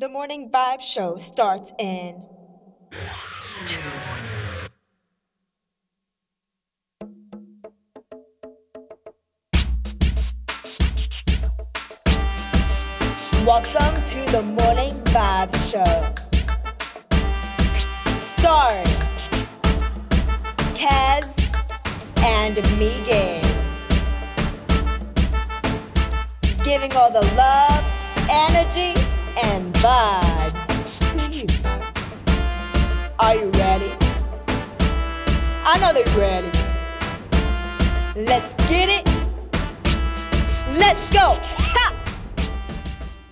The morning vibe show starts in 2. Welcome to the morning vibe show. Starring Kez and Megan, giving all the love, energy, and vibes to you. Are you ready? I know they're ready. Let's get it. Let's go. Ha!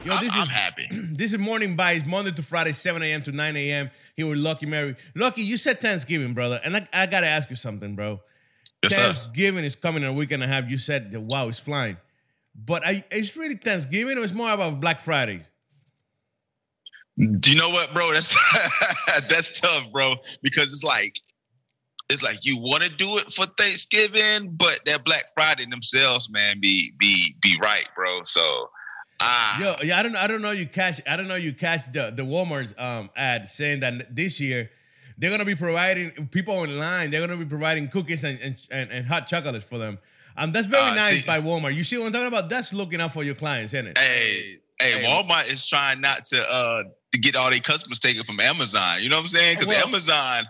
Yo, I'm happy. This is Morning Vibes, Monday to Friday, 7 a.m. to 9 a.m. here with Lucky Mary. Lucky, you said Thanksgiving, brother, and I got to ask you something, bro. Yes, Thanksgiving is coming in a week and a half. You said the wow is flying. But it's really Thanksgiving, or it's more about Black Friday? Do you know what, bro? That's that's tough, bro. Because it's like you want to do it for Thanksgiving, but that Black Friday themselves, man, be right, bro. So yeah, I don't know. You catch the Walmart's ad saying that this year they're gonna be providing people online. They're gonna be providing cookies and hot chocolates for them. That's very nice by Walmart. You see what I'm talking about? That's looking out for your clients, isn't it? Hey, Walmart is trying not to get all their customers taken from Amazon. You know what I'm saying? Because Amazon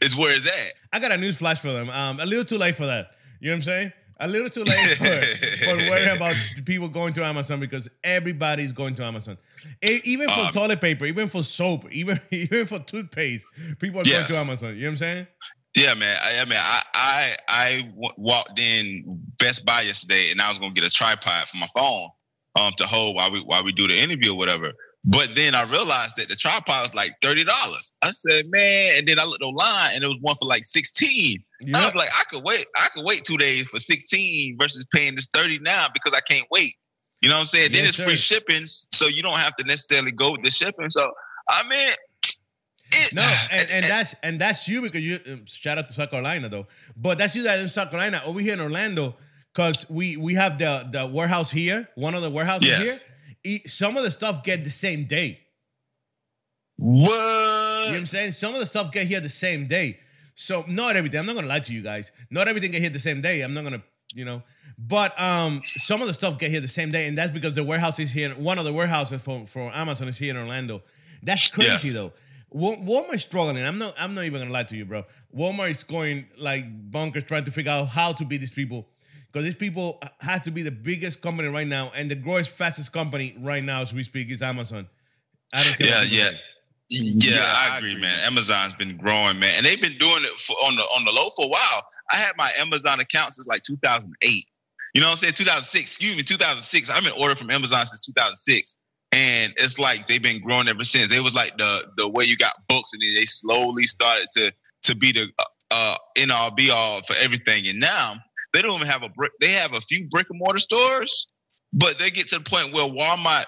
is where it's at. I got a news flash for them. A little too late for that. You know what I'm saying? A little too late for worrying about people going to Amazon, because everybody's going to Amazon. Even for toilet paper, even for soap, even for toothpaste, people are going to Amazon. You know what I'm saying? Yeah, man. I walked in Best Buy yesterday, and I was going to get a tripod for my phone to hold while we do the interview or whatever. But then I realized that the tripod was like $30. I said, man, and then I looked online, and it was one for like 16. Yep. I was like, I could wait 2 days for 16 versus paying this 30 now because I can't wait. You know what I'm saying? Yes, then it's free shipping, so you don't have to necessarily go with the shipping. So I mean, that's you, because you shout out to South Carolina though. But that's you that in South Carolina. Over here in Orlando, because we have the warehouse here, one of the warehouses here. Some of the stuff get the same day. What? You know what I'm saying? Some of the stuff get here the same day. So not everything. I'm not going to lie to you guys. Not everything get here the same day. I'm not going to, But some of the stuff get here the same day, and that's because the warehouse is here. One of the warehouses for Amazon is here in Orlando. That's crazy though. Walmart's struggling. I'm not even going to lie to you, bro. Walmart is going like bonkers trying to figure out how to beat these people. Because these people have to be the biggest company right now, and the growth fastest company right now as we speak is Amazon. I don't care. Yeah, I agree, man. Amazon's been growing, man, and they've been doing it on the low for a while. I had my Amazon account since like 2008. You know what I'm saying? 2006. Excuse me, 2006. I've been ordering from Amazon since 2006, and it's like they've been growing ever since. It was like the way you got books, and then they slowly started to be the in all be all for everything, and now. They don't even have a brick. They have a few brick and mortar stores, but they get to the point where Walmart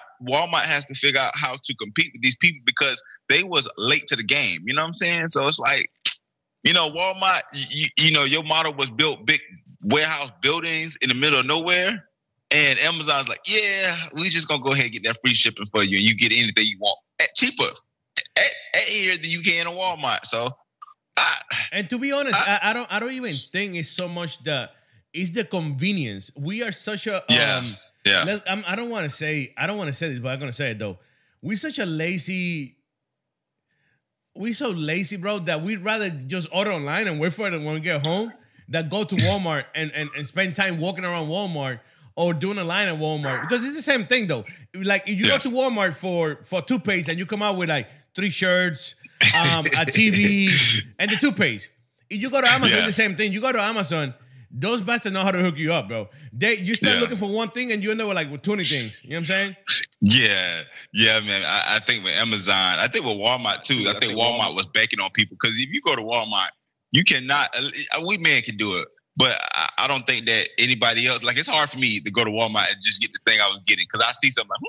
has to figure out how to compete with these people because they was late to the game. You know what I'm saying? So it's like, Walmart, your model was built big warehouse buildings in the middle of nowhere. And Amazon's like, yeah, we just going to go ahead and get that free shipping for you. And you get anything you want at cheaper at here than you can at Walmart. So, and to be honest, I don't even think it's so much that. It's the convenience. We are such a I don't want to say this, but I'm gonna say it though. We're so lazy, bro, that we'd rather just order online and wait for it when we get home than go to Walmart and spend time walking around Walmart or doing a line at Walmart. Because it's the same thing though. Like if you go to Walmart for toothpaste and you come out with like 3 shirts, a TV, and the toothpaste. If you go to Amazon, it's the same thing. You go to Amazon. Those bastards know how to hook you up, bro. You start looking for one thing and you end up with like 20 things. You know what I'm saying? Yeah, man. I think with Amazon, I think with Walmart too. I think Walmart was banking on people because if you go to Walmart, you cannot. We men can do it, but I don't think that anybody else. Like it's hard for me to go to Walmart and just get the thing I was getting because I see something like,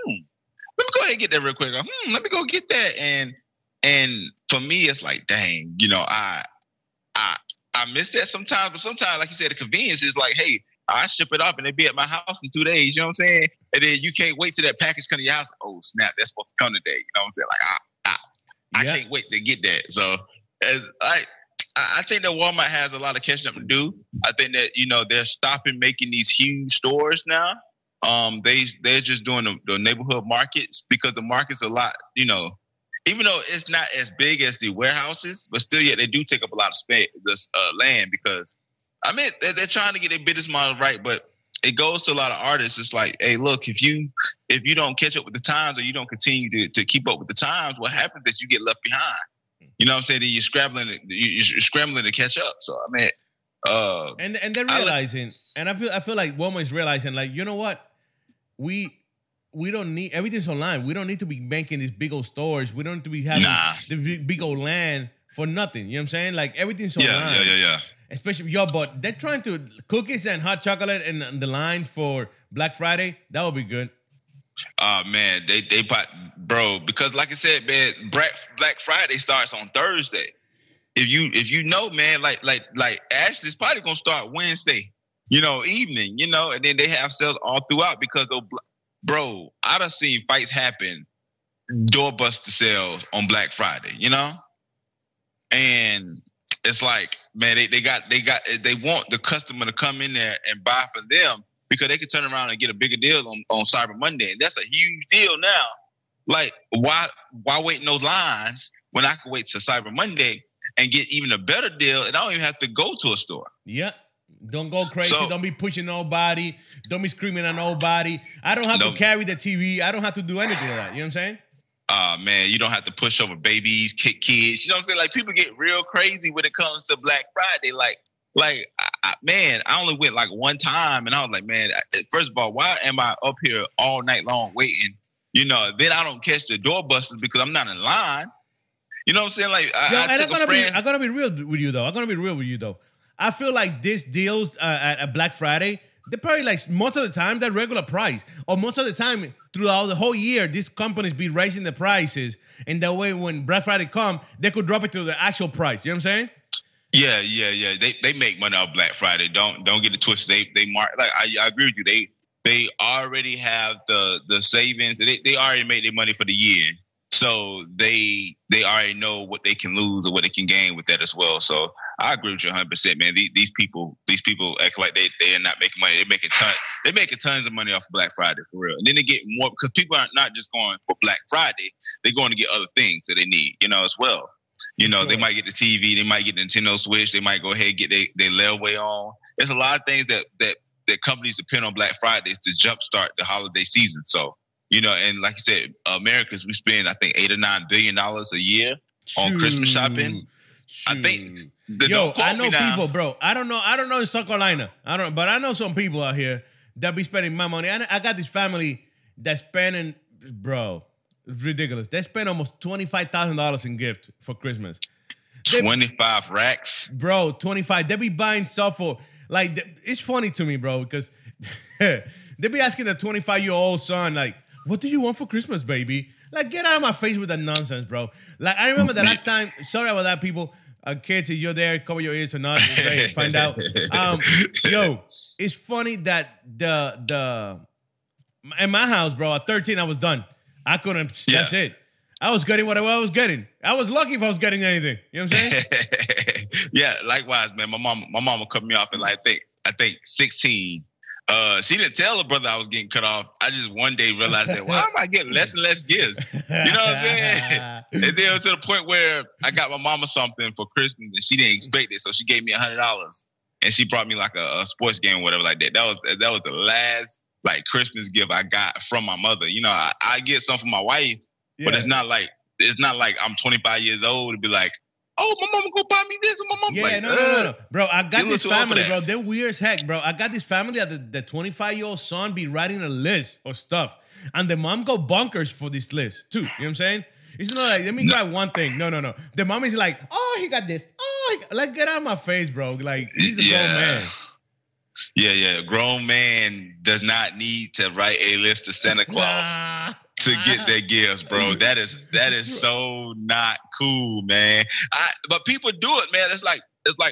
let me go ahead and get that real quick. Let me go get that, and for me, it's like, dang, I miss that sometimes, but sometimes, like you said, the convenience is like, hey, I ship it off and it be at my house in 2 days. You know what I'm saying? And then you can't wait till that package come to your house. Oh, snap, that's supposed to come today. You know what I'm saying? Like, I can't wait to get that. So as I think that Walmart has a lot of catching up to do. I think that, you know, they're stopping making these huge stores now. They're just doing the neighborhood markets, because the market's a lot, you know, even though it's not as big as the warehouses, but still, yeah, they do take up a lot of space, this land, because, I mean, they're trying to get their business model right, but it goes to a lot of artists. It's like, hey, look, if you don't catch up with the times, or you don't continue to keep up with the times, what happens is you get left behind. You know what I'm saying? That you're scrambling to catch up. So, I mean, and they're realizing, I feel like Walmart's realizing, like, you know what? We don't need, everything's online. We don't need to be making these big old stores. We don't need to be having the big old land for nothing. You know what I'm saying? Like, everything's online. Yeah. Especially, but they're trying to cookies and hot chocolate and the line for Black Friday. That would be good. Oh, man, they because like I said, man, Black Friday starts on Thursday. If you know, man, like Ashley's probably gonna start Wednesday, you know, evening, you know, and then they have sales all throughout, because they'll. Bro, I done seen fights happen, doorbuster sales on Black Friday, you know? And it's like, man, they want the customer to come in there and buy for them, because they can turn around and get a bigger deal on Cyber Monday. And that's a huge deal now. Like, why wait in those lines when I can wait to Cyber Monday and get even a better deal, and I don't even have to go to a store? Yeah. Don't go crazy. So, don't be pushing nobody. Don't be screaming at nobody. I don't have to carry the TV. I don't have to do anything like that. You know what I'm saying? Man, you don't have to push over babies, kick kids. You know what I'm saying? Like, people get real crazy when it comes to Black Friday. I only went like one time, and I was like, man, first of all, why am I up here all night long waiting? You know, then I don't catch the doorbusters because I'm not in line. You know what I'm saying? Like, I'm gonna be real with you though. I feel like these deals at Black Friday, they're probably like most of the time that regular price, or most of the time throughout the whole year, these companies be raising the prices, and that way when Black Friday come, they could drop it to the actual price. You know what I'm saying? Yeah. They make money off Black Friday. Don't get it twisted. They mark, like, I agree with you. They already have the savings. They already made their money for the year, so they already know what they can lose or what they can gain with that as well. So. I agree with you 100%, man. These people act like they are not making money. They're making tons of money off Black Friday, for real. And then they get more, because people are not just going for Black Friday. They're going to get other things that they need, you know, as well. You know, They might get the TV. They might get the Nintendo Switch. They might go ahead and get their layaway on. There's a lot of things that companies depend on Black Fridays to jumpstart the holiday season. So, you know, and like you said, Americans, we spend, I think, $8 or $9 billion a year on Christmas shopping. I think... I know people, bro. I don't know in South Carolina. But I know some people out here that be spending my money. I got this family that's spending, bro, it's ridiculous. They spend almost $25,000 in gift for Christmas. 25 racks, bro. 25. They be buying stuff for, like, it's funny to me, bro, because they be asking the 25-year-old son, like, "What do you want for Christmas, baby?" Like, get out of my face with that nonsense, bro. Like, I remember the last time. Sorry about that, people. Kids, if you're there, cover your ears or not. Find out. It's funny that the in my house, bro, at 13, I was done. I couldn't. Yeah. That's it. I was getting whatever I was getting. I was lucky if I was getting anything. You know what I'm saying? Yeah, likewise, man. My mama cut me off in, like, I think 16. She didn't tell her brother I was getting cut off. I just one day realized that, why am I getting less and less gifts? You know what I'm saying? And then it was to the point where I got my mama something for Christmas and she didn't expect it, so she gave me $100 and she brought me like a sports game or whatever like that. That was the last, like, Christmas gift I got from my mother. You know, I get something from my wife, but it's not like I'm 25 years old to be like, oh, my mama go buy me this. And my mama, no. Bro, I got this family, bro. They're weird as heck, bro. I got this family that the 25-year-old son be writing a list of stuff. And the mom go bonkers for this list, too. You know what I'm saying? It's not like, let me grab one thing. No. The mom is like, oh, he got this. Like, get out of my face, bro. Like, he's a grown man. Yeah. A grown man does not need to write a list to Santa Claus. Nah. To get their gifts, bro. That is so not cool, man. But people do it, man. It's like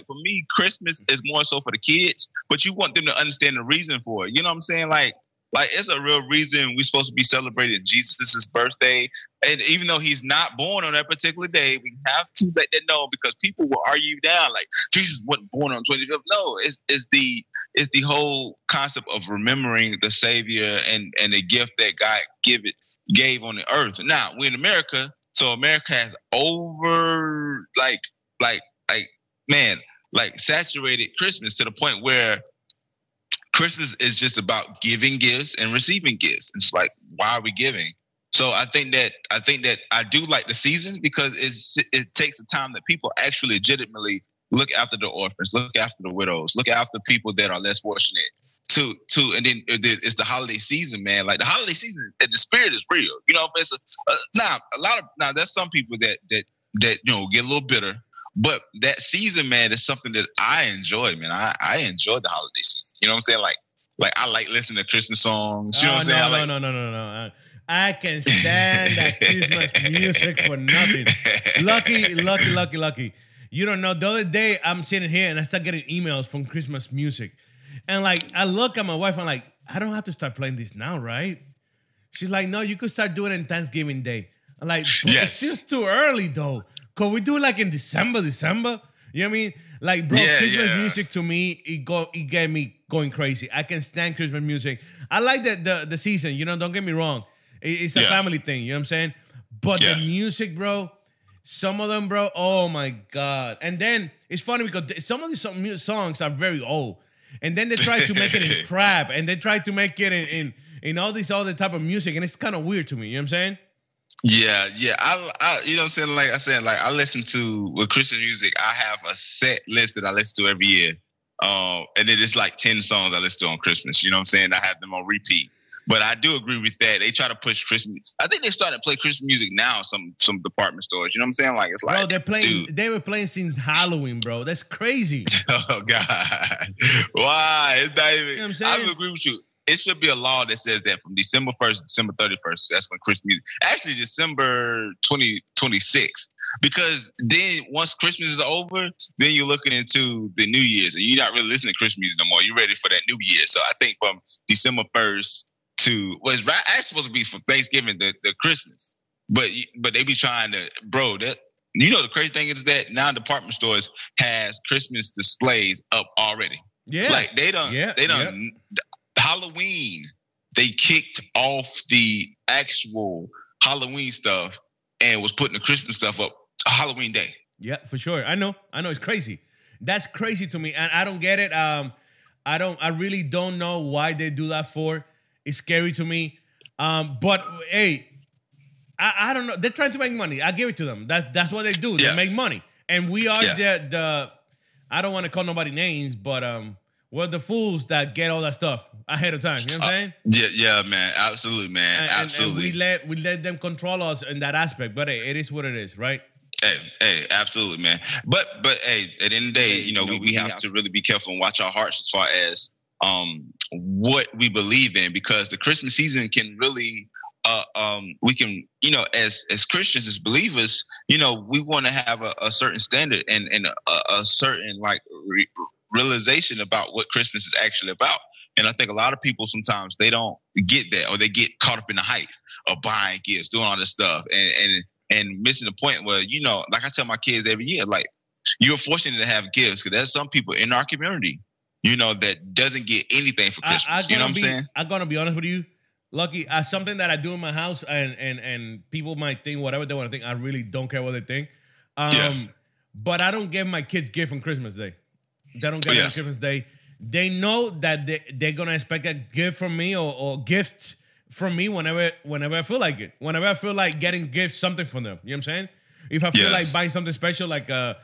for me, Christmas is more so for the kids, but you want them to understand the reason for it. You know what I'm saying? Like, Like, it's a real reason we're supposed to be celebrating Jesus' birthday. And even though he's not born on that particular day, we have to let that know, because people will argue down like Jesus wasn't born on 25th. No, it's the whole concept of remembering the Savior and the gift that God gave on the earth. Now, we're in America, so America has over saturated Christmas to the point where Christmas is just about giving gifts and receiving gifts. It's like, why are we giving? So I think that I do like the seasons, because it takes the time that people actually legitimately look after the orphans, look after the widows, look after people that are less fortunate. And then it's the holiday season, man. Like, the holiday season, the spirit is real. You know, it's now there's some people that you know, get a little bitter. But that season, man, is something that I enjoy, man. I enjoy the holiday season. You know what I'm saying? Like I like listening to Christmas songs. You know what I'm saying? No. I can stand that Christmas music for nothing. Lucky. You don't know. The other day, I'm sitting here and I start getting emails from Christmas music. And, like, I look at my wife and I'm like, I don't have to start playing this now, right? She's like, no, you could start doing it on Thanksgiving Day. I'm like, yes. It's just too early, though. Could we do it like in December? You know what I mean? Like, bro, Christmas music to me, it gave me going crazy. I can stand Christmas music. I like the season, you know, don't get me wrong. It's a family thing, you know what I'm saying? But the music, bro, some of them, bro, oh my God. And then it's funny because some of these songs are very old. And then they try to make it in crap. And they try to make it in all these other type of music. And it's kind of weird to me, you know what I'm saying? Yeah. I you know what I'm saying? Like I said, like, I listen to, with Christian music, I have a set list that I listen to every year. And it is like 10 songs I listen to on Christmas. You know what I'm saying? I have them on repeat. But I do agree with that. They try to push Christmas. I think they started to play Christmas music now, some department stores. You know what I'm saying? Like, it's like, bro, they were playing since Halloween, bro. That's crazy. Oh, God. Why? It's not even, you know what I'm saying? I would agree with you. It should be a law that says that from December 1st to December 31st, that's when Christmas music. Actually, December 26th, because then once Christmas is over, then you're looking into the New Year's, and you're not really listening to Christmas music no more. You're ready for that New Year. So I think from December 1st to it's actually supposed to be from Thanksgiving to Christmas, but they be trying to, bro. That, you know, the crazy thing is that now department stores has Christmas displays up already. Yeah, like they done. Yeah. Halloween, they kicked off the actual Halloween stuff and was putting the Christmas stuff up Halloween Day. Yeah, for sure. I know. It's crazy. That's crazy to me, and I don't get it. I really don't know why they do that for. It's scary to me. But hey, I don't know. They're trying to make money. I give it to them. That's what they do. They make money, and we are the. I don't want to call nobody names, but Well, the fools that get all that stuff ahead of time. You know what I'm saying? Yeah, man. Absolutely, man. Absolutely. And we let them control us in that aspect. But, hey, it is what it is, right? Hey, absolutely, man. But hey, at the end of the day, you know, we have to really be careful and watch our hearts as far as what we believe in, because the Christmas season can really we can, you know, as Christians, as believers, you know, we want to have a certain standard and a certain, like, realization about what Christmas is actually about. And I think a lot of people sometimes they don't get that, or they get caught up in the hype of buying gifts, doing all this stuff, and missing the point where, you know, like I tell my kids every year, like, you're fortunate to have gifts, because there's some people in our community, you know, that doesn't get anything for Christmas. You know what I'm saying? I'm gonna be honest with you, Lucky. Something that I do in my house, and people might think whatever they want to think. I really don't care what they think. But I don't give my kids gifts on Christmas Day. They don't get it on Christmas Day. They know that they're going to expect a gift from me or gifts from me whenever I feel like it. Whenever I feel like getting gifts, something from them. You know what I'm saying? If I feel like buying something special, like a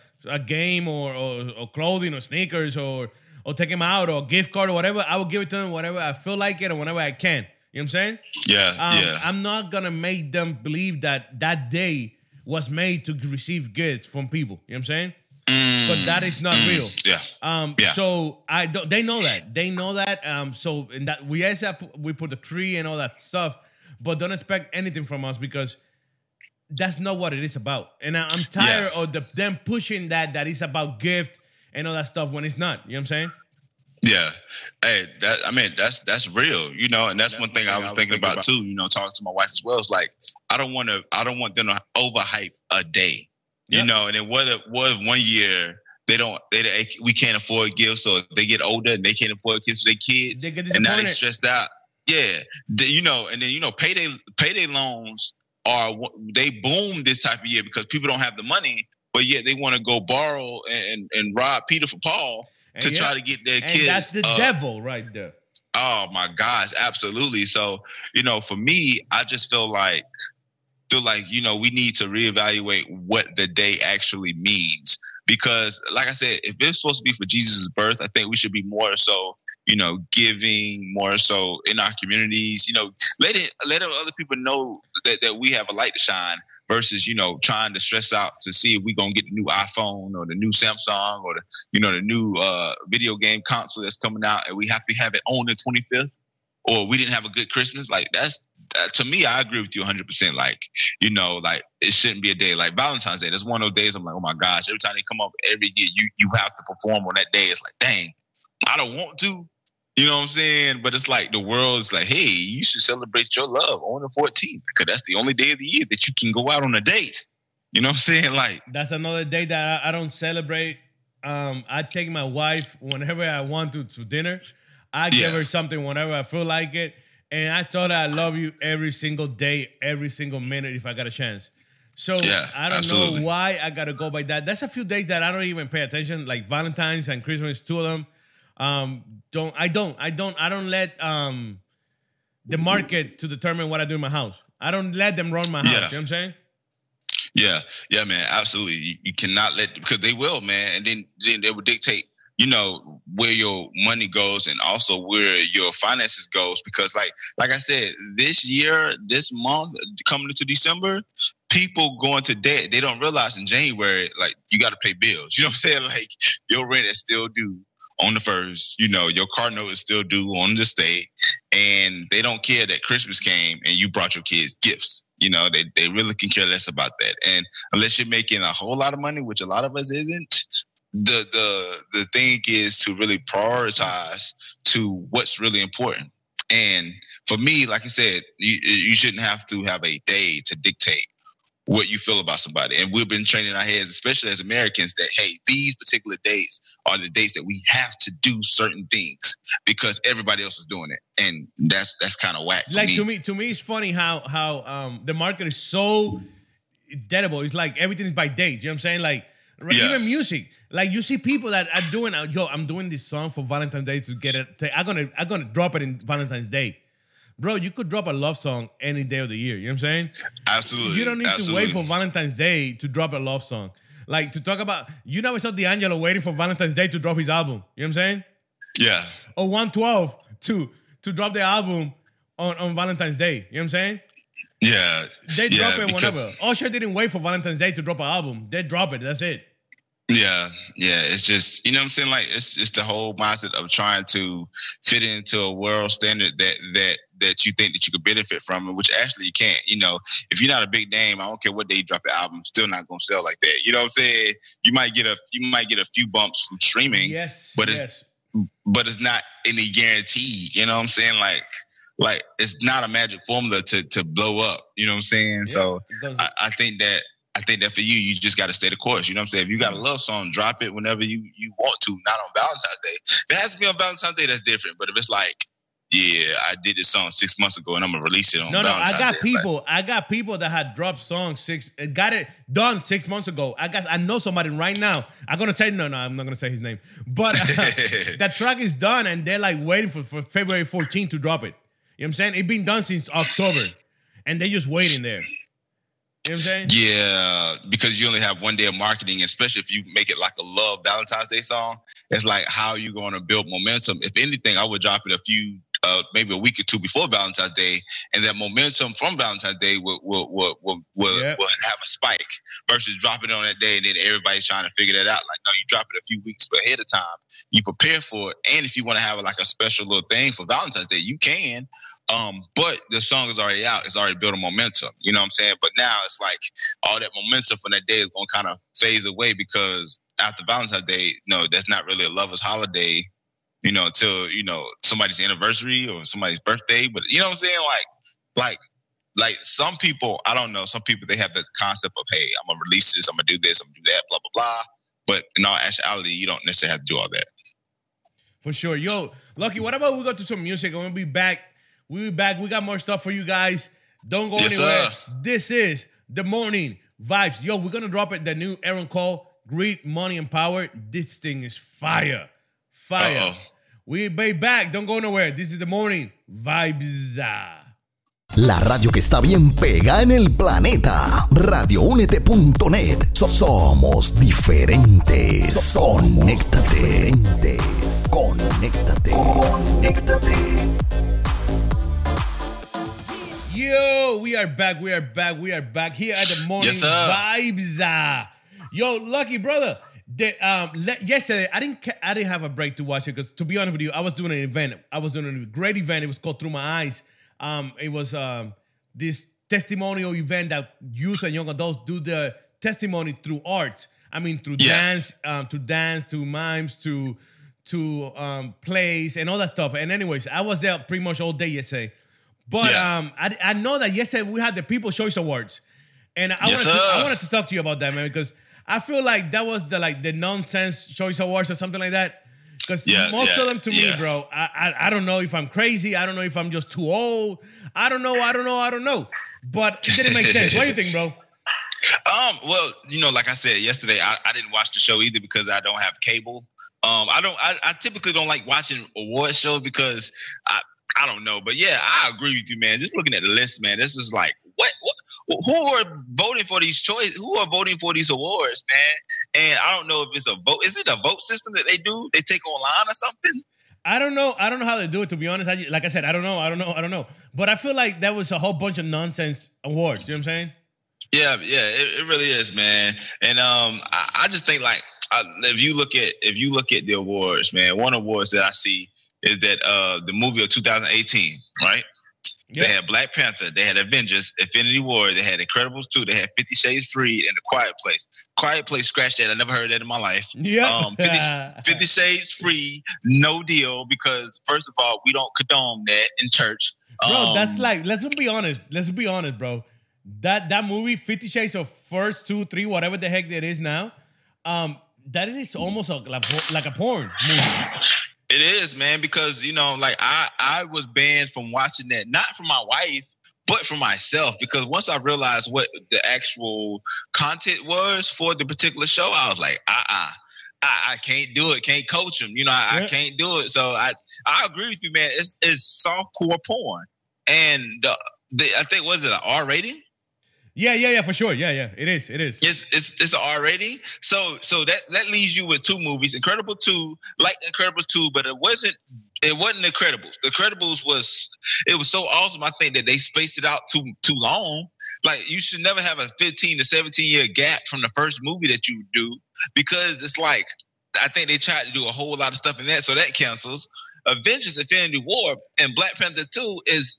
game or clothing or sneakers or take them out or gift card or whatever, I will give it to them whenever I feel like it or whenever I can. You know what I'm saying? Yeah. I'm not going to make them believe that day was made to receive gifts from people. You know what I'm saying? But that is not real. So they know that. They know that. So in that we put the tree and all that stuff, but don't expect anything from us, because that's not what it is about. And I'm tired of them pushing that is about gift and all that stuff when it's not. You know what I'm saying? Yeah. Hey, that's real, you know, and that's one thing I was thinking about too, you know, talking to my wife as well. It's like, I don't want them to overhype a day, you know, and then what if one year we can't afford gifts, so they get older and they can't afford gifts for their kids and now they're stressed out. Yeah. You know, and then, you know, payday loans they boom this type of year because people don't have the money, but yet they want to go borrow and rob Peter for Paul to try to get their kids. And that's the devil right there. Oh, my gosh. Absolutely. So, you know, for me, I just feel like, you know, we need to reevaluate what the day actually means. Because, like I said, if it's supposed to be for Jesus' birth, I think we should be more so, you know, giving, more so in our communities. You know, let other people know that we have a light to shine. Versus, you know, trying to stress out to see if we're going to get the new iPhone or the new Samsung or, the new video game console that's coming out and we have to have it on the 25th or we didn't have a good Christmas. Like, to me, I agree with you 100%. Like, you know, like, it shouldn't be a day like Valentine's Day. That's one of those days I'm like, oh, my gosh. Every time they come up every year, you have to perform on that day. It's like, dang, I don't want to. You know what I'm saying? But it's like the world's like, hey, you should celebrate your love on the 14th because that's the only day of the year that you can go out on a date. You know what I'm saying? Like, that's another day that I don't celebrate. I take my wife whenever I want to dinner. I give her something whenever I feel like it. And I thought I love you every single day, every single minute if I got a chance. So I don't know why I got to go by that. That's a few days that I don't even pay attention, like Valentine's and Christmas, two of them. I don't let the market to determine what I do in my house. I don't let them run my house. You know what I'm saying? Yeah, man, absolutely. You cannot let, because they will, man, and then they will dictate, you know, where your money goes and also where your finances goes. Because like I said, this year, this month, coming into December, people going to debt. They don't realize in January, like, you got to pay bills. You know what I'm saying? Like, your rent is still due on the first, you know, your car note is still due on the state, and they don't care that Christmas came and you brought your kids gifts. You know, they really can care less about that. And unless you're making a whole lot of money, which a lot of us isn't, the thing is to really prioritize to what's really important. And for me, like I said, you shouldn't have to have a day to dictate what you feel about somebody. And we've been training our heads, especially as Americans, that, hey, these particular dates are the dates that we have to do certain things because everybody else is doing it. And that's kind of whack. Like, to me, it's funny how the market is so deadable. It's like everything is by dates. You know what I'm saying? Like, even music. Like, you see people that are doing, I'm doing this song for Valentine's Day to get it. I'm gonna drop it in Valentine's Day. Bro, you could drop a love song any day of the year. You know what I'm saying? Absolutely. You don't need to wait for Valentine's Day to drop a love song. Like, to talk about, you never saw D'Angelo waiting for Valentine's Day to drop his album. You know what I'm saying? Yeah. Or 112 to drop the album on Valentine's Day. You know what I'm saying? Yeah. They drop it whenever. Usher didn't wait for Valentine's Day to drop an album. They drop it. That's it. Yeah. It's just, you know what I'm saying? Like, it's the whole mindset of trying to fit into a world standard that you think that you could benefit from, which actually you can't. You know, if you're not a big name, I don't care what day you drop your album, still not gonna sell like that. You know what I'm saying? You might get a few bumps from streaming, but it's not any guarantee. You know what I'm saying? Like it's not a magic formula to blow up. You know what I'm saying? Yeah, so I think that for you just got to stay the course. You know what I'm saying? If you got a love song, drop it whenever you want to, not on Valentine's Day. If it has to be on Valentine's Day, that's different. But if it's like, yeah, I did this song 6 months ago and I'm going to release it on Valentine's Day. I got people that had dropped songs, got it done 6 months ago. I know somebody right now. I'm going to say, no, I'm not going to say his name. But that track is done and they're like waiting for February 14th to drop it. You know what I'm saying? It's been done since October and they're just waiting there. You know what I'm saying? Yeah, because you only have one day of marketing, especially if you make it like a love Valentine's Day song. It's like, how are you going to build momentum? If anything, I would drop it a few, maybe a week or two before Valentine's Day, and that momentum from Valentine's Day will have a spike versus dropping it on that day and then everybody's trying to figure that out. Like, no, you drop it a few weeks ahead of time. You prepare for it, and if you want to have like a special little thing for Valentine's Day, you can. But the song is already out. It's already building momentum. You know what I'm saying? But now it's like all that momentum from that day is going to kind of phase away because after Valentine's Day, no, that's not really a lover's holiday you know, till, you know, somebody's anniversary or somebody's birthday. But you know what I'm saying? Like some people, I don't know, some people, they have the concept of, hey, I'm going to release this, I'm going to do this, I'm going to do that, blah, blah, blah. But in all actuality, you don't necessarily have to do all that. For sure. Yo, Lucky, what about we go to some music and we'll be back. We'll be back. We got more stuff for you guys. Don't go anywhere. Sir. This is The Morning Vibes. Yo, we're going to drop it, the new Aaron Cole, Greed, Money, and Power. This thing is fire. Fire. Uh-oh. We'll be back. Don't go nowhere. This is The Morning Vibes. La radio que está bien pega en el planeta. RadioUnete.net. Somos diferentes. Conéctate. Conéctate. Yo, we are back here at The Morning Vibes. Yo, Lucky, brother. Yesterday, I didn't have a break to watch it because, to be honest with you, I was doing an event. I was doing a great event. It was called Through My Eyes. It was this testimonial event that youth and young adults do the testimony through art. I mean, through dance, to mimes, to plays, and all that stuff. And anyways, I was there pretty much all day yesterday. But I know that yesterday we had the People's Choice Awards. And I wanted to talk to you about that, man, because I feel like that was the nonsense Choice Awards or something like that. Because most of them, to me, bro, I don't know if I'm crazy. I don't know if I'm just too old. I don't know. But it didn't make sense. What do you think, bro? Well, you know, like I said yesterday, I didn't watch the show either because I don't have cable. I typically don't like watching award shows because I don't know. But yeah, I agree with you, man. Just looking at the list, man, this is like, what? Who are voting for these choices? Who are voting for these awards, man? And I don't know if it's a vote. Is it a vote system that they do? They take online or something? I don't know how they do it, to be honest. I don't know. But I feel like that was a whole bunch of nonsense awards. You know what I'm saying? Yeah. It really is, man. And I just think, like, if you look at the awards, man, one awards that I see is that the movie of 2018, right? Yep. They had Black Panther, they had Avengers, Infinity War, they had Incredibles 2, they had 50 Shades Freed and The Quiet Place. Quiet Place, scratch that. I never heard that in my life. Yeah. 50 Shades Free, no deal, because first of all, we don't condone that in church. Bro, that's like, let's be honest, bro. That movie, 50 Shades of First, 2, 3, whatever the heck that is now, that is almost like a porn movie. It is, man, because, you know, like I was banned from watching that, not for my wife, but for myself, because once I realized what the actual content was for the particular show, I was like, I can't do it. Can't coach him. You know, I can't do it. So I agree with you, man. It's softcore porn. And I think, was it an R rating? Yeah, for sure. Yeah, it is. It's an R rating. So that leaves you with two movies, Incredibles 2, but it wasn't Incredibles. The Incredibles was so awesome, I think, that they spaced it out too long. Like, you should never have a 15 to 17-year gap from the first movie that you do, because it's like, I think they tried to do a whole lot of stuff in that, so that cancels. Avengers: Infinity War and Black Panther 2 is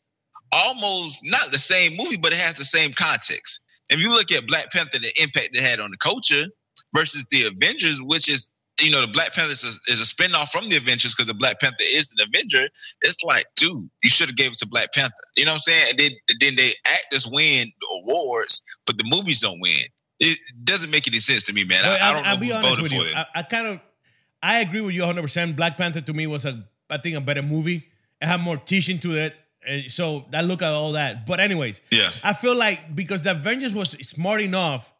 almost not the same movie, but it has the same context. If you look at Black Panther, the impact it had on the culture versus the Avengers, which is, you know, the Black Panther is a spinoff from the Avengers because the Black Panther is an Avenger. It's like, dude, you should have gave it to Black Panther. You know what I'm saying? And then they actors win the awards, but the movies don't win. It doesn't make any sense to me, man. Well, I don't know who voted for it. I agree with you 100%. Black Panther, to me, was, I think, a better movie. It had more teaching to it. So I look at all that. But anyways, I feel like because the Avengers was smart enough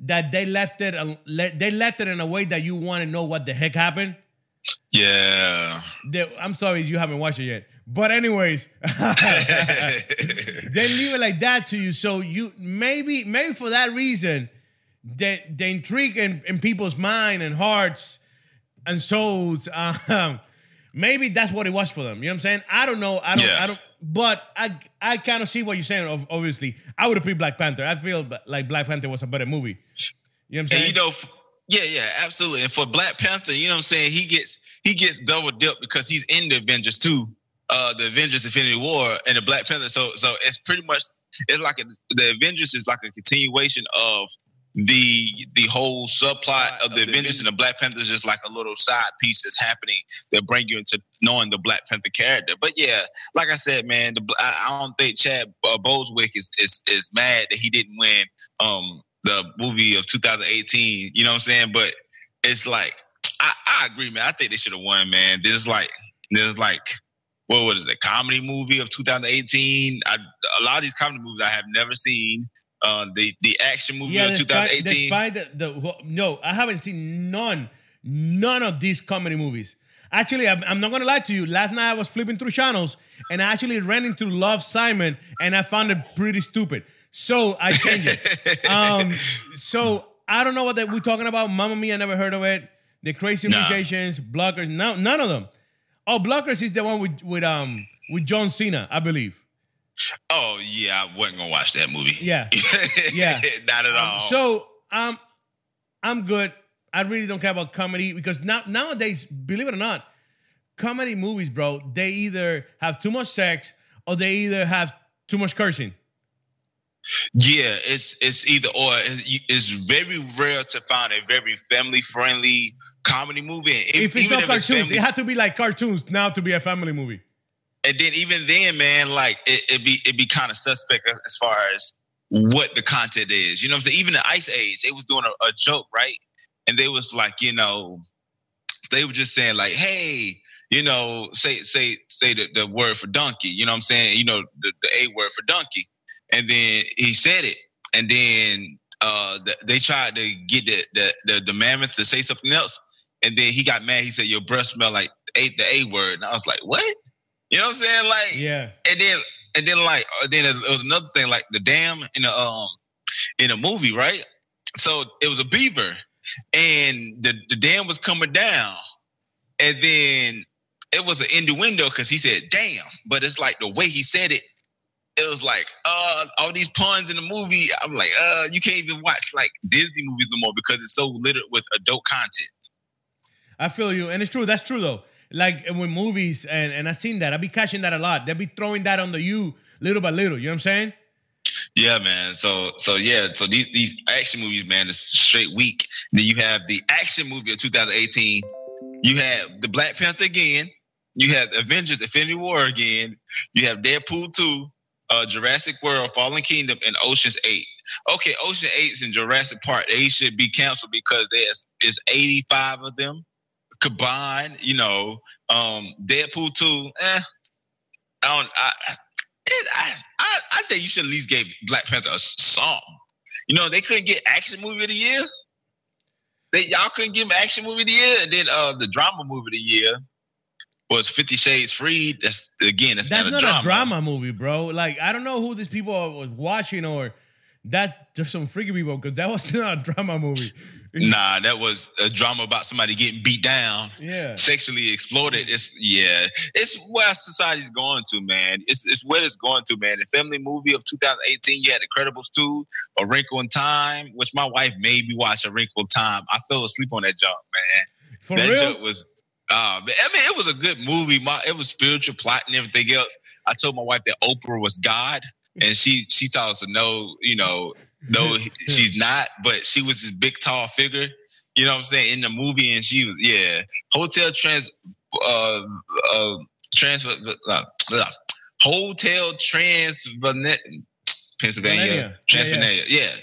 that they left it in a way that you want to know what the heck happened. Yeah. I'm sorry you haven't watched it yet. But anyways, they leave it like that to you. So you maybe for that reason, the intrigue in people's mind and hearts and souls, maybe that's what it was for them. You know what I'm saying? I don't know. But I kind of see what you're saying, obviously. I would have picked Black Panther. I feel like Black Panther was a better movie. You know what I'm saying? And, you know, absolutely. And for Black Panther, you know what I'm saying, he gets double dipped because he's in the Avengers too. The Avengers: Infinity War and the Black Panther. So it's pretty much, it's like the Avengers is like a continuation of the whole subplot of the Avengers and the Black Panther is just like a little side piece that's happening that bring you into knowing the Black Panther character. But yeah, like I said, man, I don't think Chad Boswick is mad that he didn't win the movie of 2018. You know what I'm saying? But it's like I agree, man. I think they should have won, man. There's like what was it? Comedy movie of 2018. A lot of these comedy movies I have never seen. The action movie of 2018. No, I haven't seen none of these comedy movies. Actually, I'm not gonna lie to you. Last night I was flipping through channels and I actually ran into Love, Simon, and I found it pretty stupid. So I changed it. So I don't know what we're talking about. Mamma Mia, I never heard of it. The Crazy Mutations, Blockers, no, none of them. Oh, Blockers is the one with John Cena, I believe. Oh yeah, I wasn't gonna watch that movie. Yeah, not at all. So I'm good. I really don't care about comedy because nowadays, believe it or not, comedy movies, bro, they either have too much sex or they either have too much cursing. Yeah, it's either or. It's very rare to find a very family friendly comedy movie. If it's not cartoons, it had to be like cartoons now to be a family movie. And then even then, man, like it'd be kind of suspect as far as what the content is. You know what I'm saying? Even in Ice Age, they was doing a joke, right? And they was like, you know, they were just saying like, hey, you know, say the word for donkey. You know what I'm saying? You know, the A word for donkey. And then he said it. And then they tried to get the mammoth to say something else. And then he got mad. He said, your breath smell like the A word. And I was like, what? You know what I'm saying? Like, yeah. And then it was another thing, like the dam in a movie, right? So it was a beaver, and the dam was coming down, and then it was an innuendo because he said "damn," but it's like the way he said it. It was like, all these puns in the movie. I'm like, you can't even watch like Disney movies no more because it's so littered with adult content. I feel you, and it's true. That's true though. Like with movies, and I've seen that. I be catching that a lot. They be throwing that under you little by little. You know what I'm saying? Yeah, man. So yeah. So these action movies, man, is straight weak. Then you have the action movie of 2018. You have the Black Panther again. You have Avengers: Infinity War again. You have Deadpool 2, Jurassic World, Fallen Kingdom, and Ocean's 8. Okay, Ocean 8's and Jurassic Park, they should be canceled because there's 85 of them. Combined, you know, Deadpool 2. I think you should at least give Black Panther a song. You know, they couldn't get action movie of the year. Y'all couldn't give action movie of the year, and then the drama movie of the year was 50 Shades Freed. That's not a drama movie, bro. Like I don't know who these people was watching or that. There's some freaky people because that was not a drama movie. Nah, that was a drama about somebody getting beat down, sexually exploited. It's where society's going to, man. It's where it's going to, man. The family movie of 2018, you had Incredibles 2, A Wrinkle in Time, which my wife made me watch A Wrinkle in Time. I fell asleep on that junk, man. For that real? Junk was, I mean, it was a good movie. It was spiritual plot and everything else. I told my wife that Oprah was God. And she taught us to know, you know, no, she's not, but she was this big, tall figure, you know what I'm saying, in the movie. And she was, yeah. Hotel Transylvania, Pennsylvania. Transylvania. Yeah.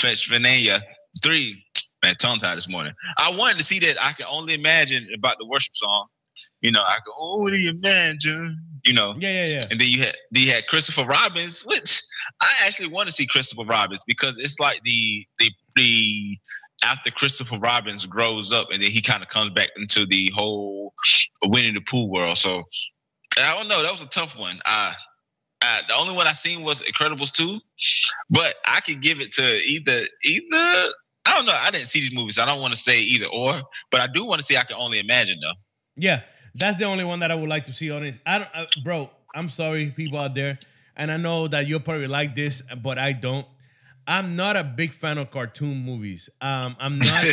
Transylvania 3. Man, tongue tied this morning. I wanted to see that I Can Only Imagine about the worship song. You know, I Can Only Imagine. You know, yeah. And then you had Christopher Robin, which I actually want to see Christopher Robin because it's like the after Christopher Robin grows up and then he kind of comes back into the whole Winnie the Pooh world. So I don't know. That was a tough one. The only one I seen was Incredibles 2, but I could give it to either. I don't know. I didn't see these movies. So I don't want to say either or, but I do want to see I Can Only Imagine though. Yeah. That's the only one that I would like to see on it. Bro, I'm sorry, people out there. And I know that you'll probably like this, but I don't. I'm not a big fan of cartoon movies. I'm not.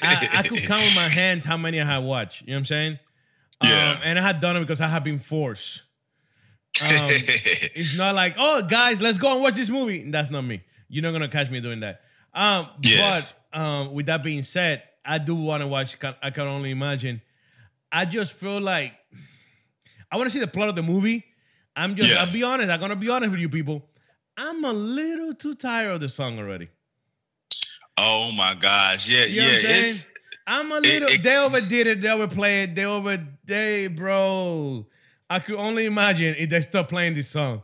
I could count with my hands how many I have watched. You know what I'm saying? Yeah. And I had done it because I have been forced. It's not like, oh, guys, let's go and watch this movie. That's not me. You're not going to catch me doing that. But with that being said, I do want to watch I Can Only Imagine. I just feel like I want to see the plot of the movie. I'll be honest. I'm going to be honest with you people. I'm a little too tired of the song already. Oh my gosh. Yeah. You know yeah. They overdid it. They overplayed it. Bro. I could only imagine if they stop playing this song.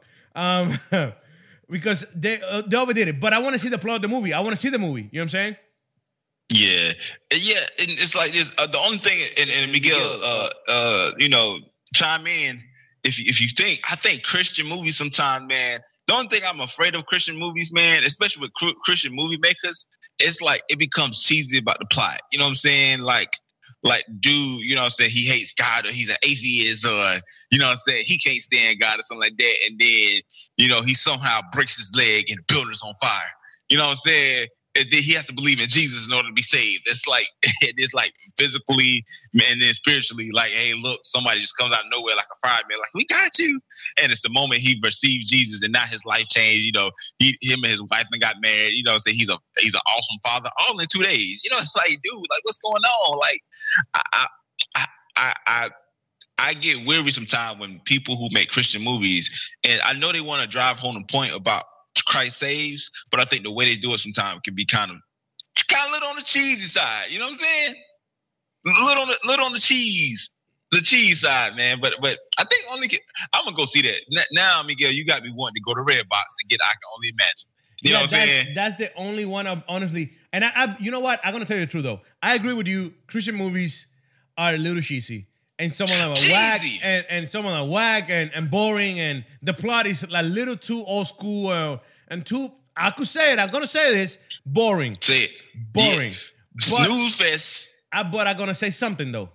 Because they overdid it. But I want to see the plot of the movie. I want to see the movie. You know what I'm saying? Yeah. Yeah. And it's like this. The only thing, and Miguel, chime in. If you think, I think Christian movies sometimes, man, the only thing I'm afraid of Christian movies, man, especially with Christian movie makers, it's like it becomes cheesy about the plot. You know what I'm saying? Like dude, you know what I'm saying, he hates God or he's an atheist or, you know what I'm saying, he can't stand God or something like that. And then, you know, he somehow breaks his leg and the building's on fire. You know what I'm saying? And then he has to believe in Jesus in order to be saved. It's like physically and then spiritually, like, hey, look, somebody just comes out of nowhere like a fireman, like, we got you. And it's the moment he received Jesus and now his life changed. You know, him and his wife and got married. You know what I'm saying? He's an awesome father all in 2 days. You know, it's like, dude, like, what's going on? Like, I get weary sometimes when people who make Christian movies, and I know they want to drive home the point about Christ saves, but I think the way they do it sometimes can be kind of little on the cheesy side. You know what I'm saying? Little on the cheese side, man. But I think I'm gonna go see that now, Miguel. You got me wanting to go to Redbox and get I Can Only Imagine. You know what I'm saying? That's the only one I'm honestly. And I you know what? I'm gonna tell you the truth though. I agree with you. Christian movies are a little cheesy. And some of them are whack, and some of them are whack and boring, and the plot is a little too old school and too. I could say it. I'm gonna say this. Boring. Say it. Boring. Yeah. Snooze fest. But I'm gonna say something though.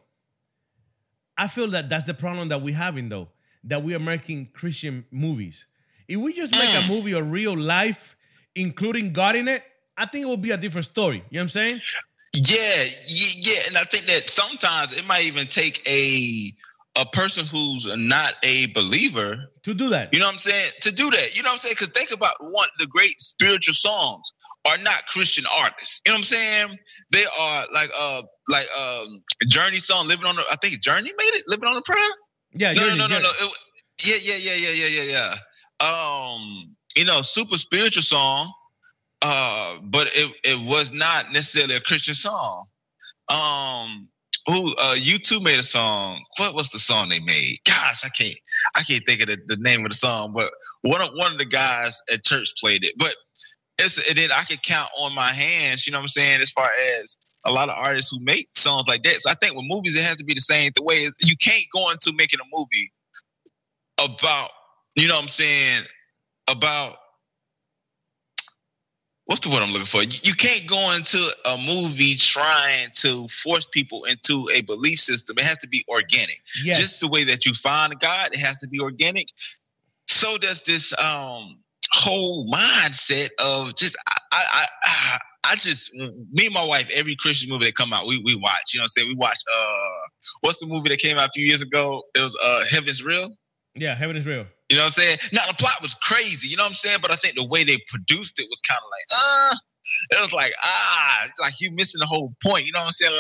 I feel that's the problem that we're having though. That we are making Christian movies. If we just make a movie of real life, including God in it, I think it would be a different story. You know what I'm saying? Yeah, and I think that sometimes it might even take a person who's not a believer to do that. You know what I'm saying? To do that. You know what I'm saying? Because think about one, the great spiritual songs are not Christian artists. You know what I'm saying? They are like Journey song, I think Journey made it, Living on a Prayer? Yeah, No. Yeah. Super spiritual song. But it was not necessarily a Christian song. U2 made a song. What was the song they made? Gosh, I can't think of the name of the song. But one of the guys at church played it. But then I could count on my hands. You know what I'm saying? As far as a lot of artists who make songs like that. So I think with movies it has to be the same. The way you can't go into making a movie about, you know what I'm saying, about. What's the word I'm looking for? You can't go into a movie trying to force people into a belief system. It has to be organic. Yes. Just the way that you find God, it has to be organic. So does this whole mindset of just me and my wife, every Christian movie that come out, we watch. You know what I'm saying? We watch. What's the movie that came out a few years ago? It was Heaven's Real. Yeah, Heaven is Real. You know what I'm saying? Now, the plot was crazy. You know what I'm saying? But I think the way they produced it was kind of like, it was like, like you missing the whole point. You know what I'm saying?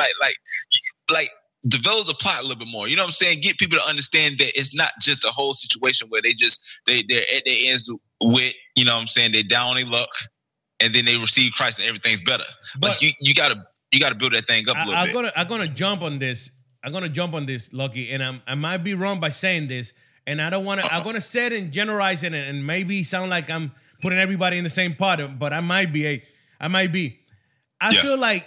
Like develop the plot a little bit more. You know what I'm saying? Get people to understand that it's not just a whole situation where they're at their ends with, you know what I'm saying? They're down on their luck and then they receive Christ and everything's better. But like you gotta build that thing up a little bit. I'm gonna jump on this, Lucky, and I might be wrong by saying this. And I don't want to. I'm gonna say it and generalize it, and maybe sound like I'm putting everybody in the same pot. But I might be. I feel like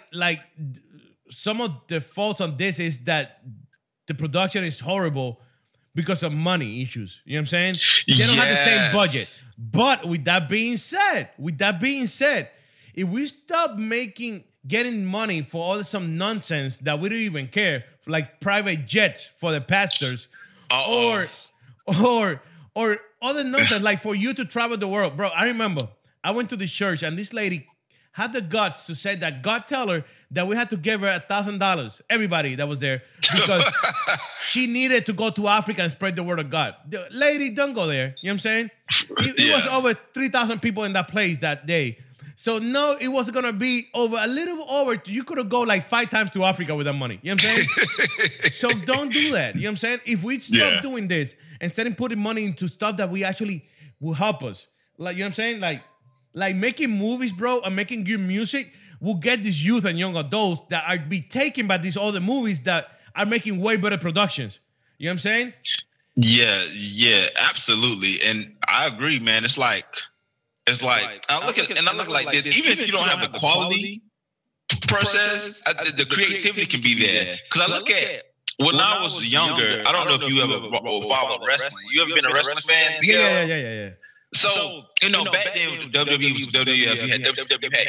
some of the faults on this is that the production is horrible because of money issues. You know what I'm saying? They don't have the same budget. But with that being said, if we stop getting money for all some nonsense that we don't even care, like private jets for the pastors, or other nonsense, like for you to travel the world. Bro, I remember I went to the church and this lady had the guts to say that God tell her that we had to give her $1,000, everybody that was there, because she needed to go to Africa and spread the word of God. The lady, don't go there. You know what I'm saying? It was over 3,000 people in that place that day. So no, it wasn't gonna be over. A little over. You could have go like 5 times to Africa with that money. You know what I'm saying? So don't do that. You know what I'm saying? If we stop doing this, instead of putting money into stuff that we actually will help us, like, you know what I'm saying? Like making movies, bro, and making good music will get these youth and young adults that are be taken by these other movies that are making way better productions. You know what I'm saying? Yeah, absolutely. And I agree, man. It's like I look at this. Even if you don't have the quality process, the creativity can be there. Because I look at when I was younger, I don't know if you ever followed wrestling. You ever been a wrestling fan? Yeah. So, you know, back then, WWE was WWF, you had WCW, you had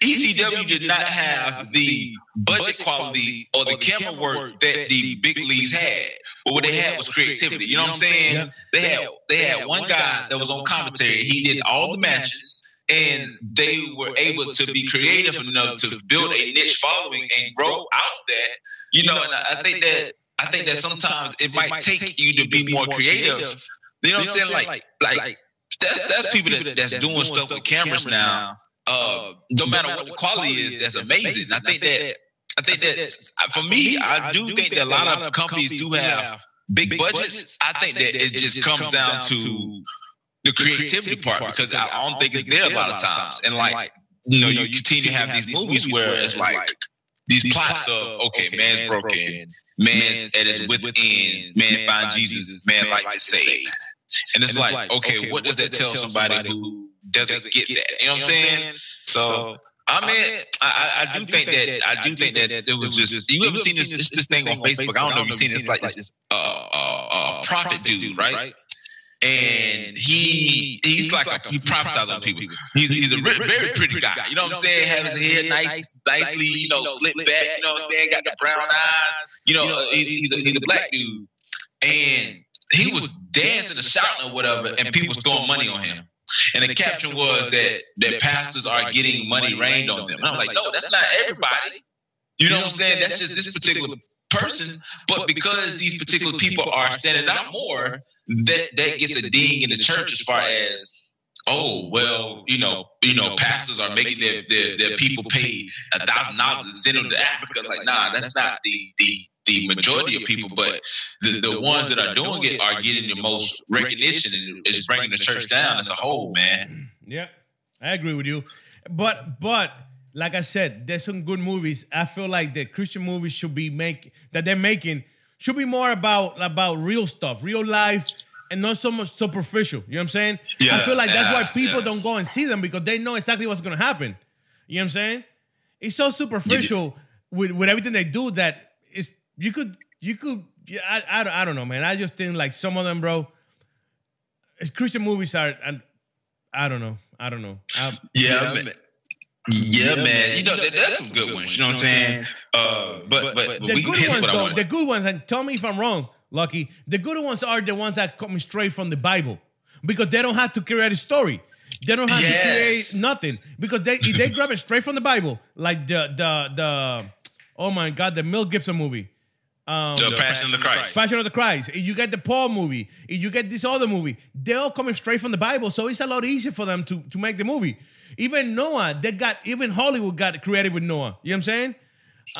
ECW. ECW did not have the budget quality or the camera work that the big leagues had. But what they had was creativity. You know what I'm saying? Yeah. They had one guy that was on commentary. He did all the matches, and they were able to be creative enough to build a niche following and grow out that. You know, and I think that sometimes it might take you to be more creative. You know what I'm saying? Like that's people that's doing stuff with cameras now. No matter what the quality is, that's amazing. I think that for me, I do think that a lot of companies do have big budgets. I think that it just comes down to the creativity part, because I don't think it's there a lot of times. And like, you know, you continue to have these movies where it's like these plots of, okay, man's broken, man's at his wit's end, man find Jesus, man like is saved. And it's like, okay, what does that tell somebody who doesn't get that? You know what I'm saying? So I mean, I do think that it was just. You ever seen this? It's this thing on Facebook. I don't know if you've seen it. It's like this prophet dude, right? And he's like he prophesies on people. He's a very pretty guy. You know what I'm saying? Has his hair nicely, you know, slicked back. You know what I'm saying? Got the brown eyes. You know, he's a black dude, and he was dancing and shouting or whatever, and people was throwing money on him. And the caption was that pastors are getting money rained on them. And I'm like, no, that's not everybody. You know what I'm saying? That's just this particular person. But because these particular people are standing out more, that gets a ding in the church as far as, oh, well, you know, pastors are making their people pay $1,000 to send them to Africa. Like, nah, that's not the majority of people, but the ones that are doing it are getting the most recognition, and it's bringing the church down as a whole, man. Yeah, I agree with you. But like I said, there's some good movies. I feel like the Christian movies they're making should be more about real stuff, real life, and not so much superficial. You know what I'm saying? Yeah, I feel like that's why people don't go and see them, because they know exactly what's going to happen. You know what I'm saying? It's so superficial with everything they do that You could. I don't know, man. I just think like some of them, bro. Christian movies are, and I don't know. Yeah, man. You know, that's some good ones. You know what I'm saying? But the good ones, though. The good ones, and tell me if I'm wrong, Lucky. The good ones are the ones that come straight from the Bible, because they don't have to create a story. They don't have to create nothing, because if they grab it straight from the Bible, like the oh my God, the Mel Gibson movie. The Passion of the Christ. You get the Paul movie. You get this other movie. They're all coming straight from the Bible, so it's a lot easier for them to make the movie. Even Noah, even Hollywood got creative with Noah. You know what I'm saying?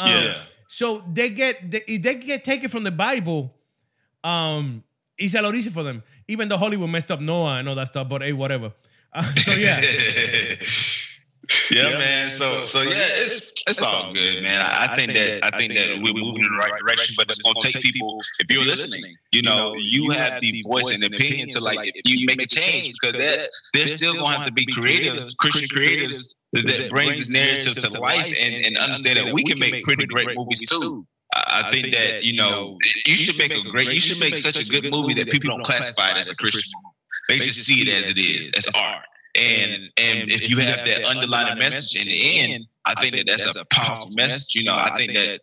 Yeah. So if they get taken from the Bible, it's a lot easier for them. Even though Hollywood messed up Noah and all that stuff, but hey, whatever. So yeah. Yeah, man. So yeah, it's all good, man. I think that we're moving in the right direction, but it's gonna take people. If you're listening, you know, you have the voice and opinion to like if you make a change, because that there's still gonna have to be creatives, Christian creatives, that brings this narrative to life and understand that we can make pretty great movies too. I think that, you know, you should make such a good movie that people don't classify it as a Christian movie. They just see it as it is, as art. And if you have that underlying message in the end, I think that that's a powerful message. You know, I think that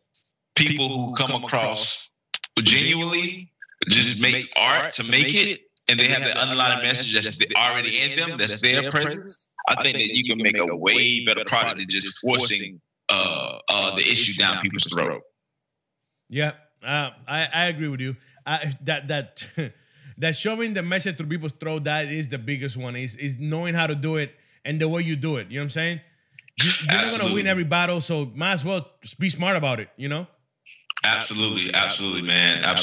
people who come across genuinely just make art to make it, and they have that underlying message that's already in them, that's their presence. I think that you can make a way better product than just forcing the issue down people's throat. Yeah, I agree with you. That. That shoving the message through people's throat, that is the biggest one, is knowing how to do it and the way you do it. You know what I'm saying? You're not going to win every battle, so might as well just be smart about it, you know? Absolutely, man. I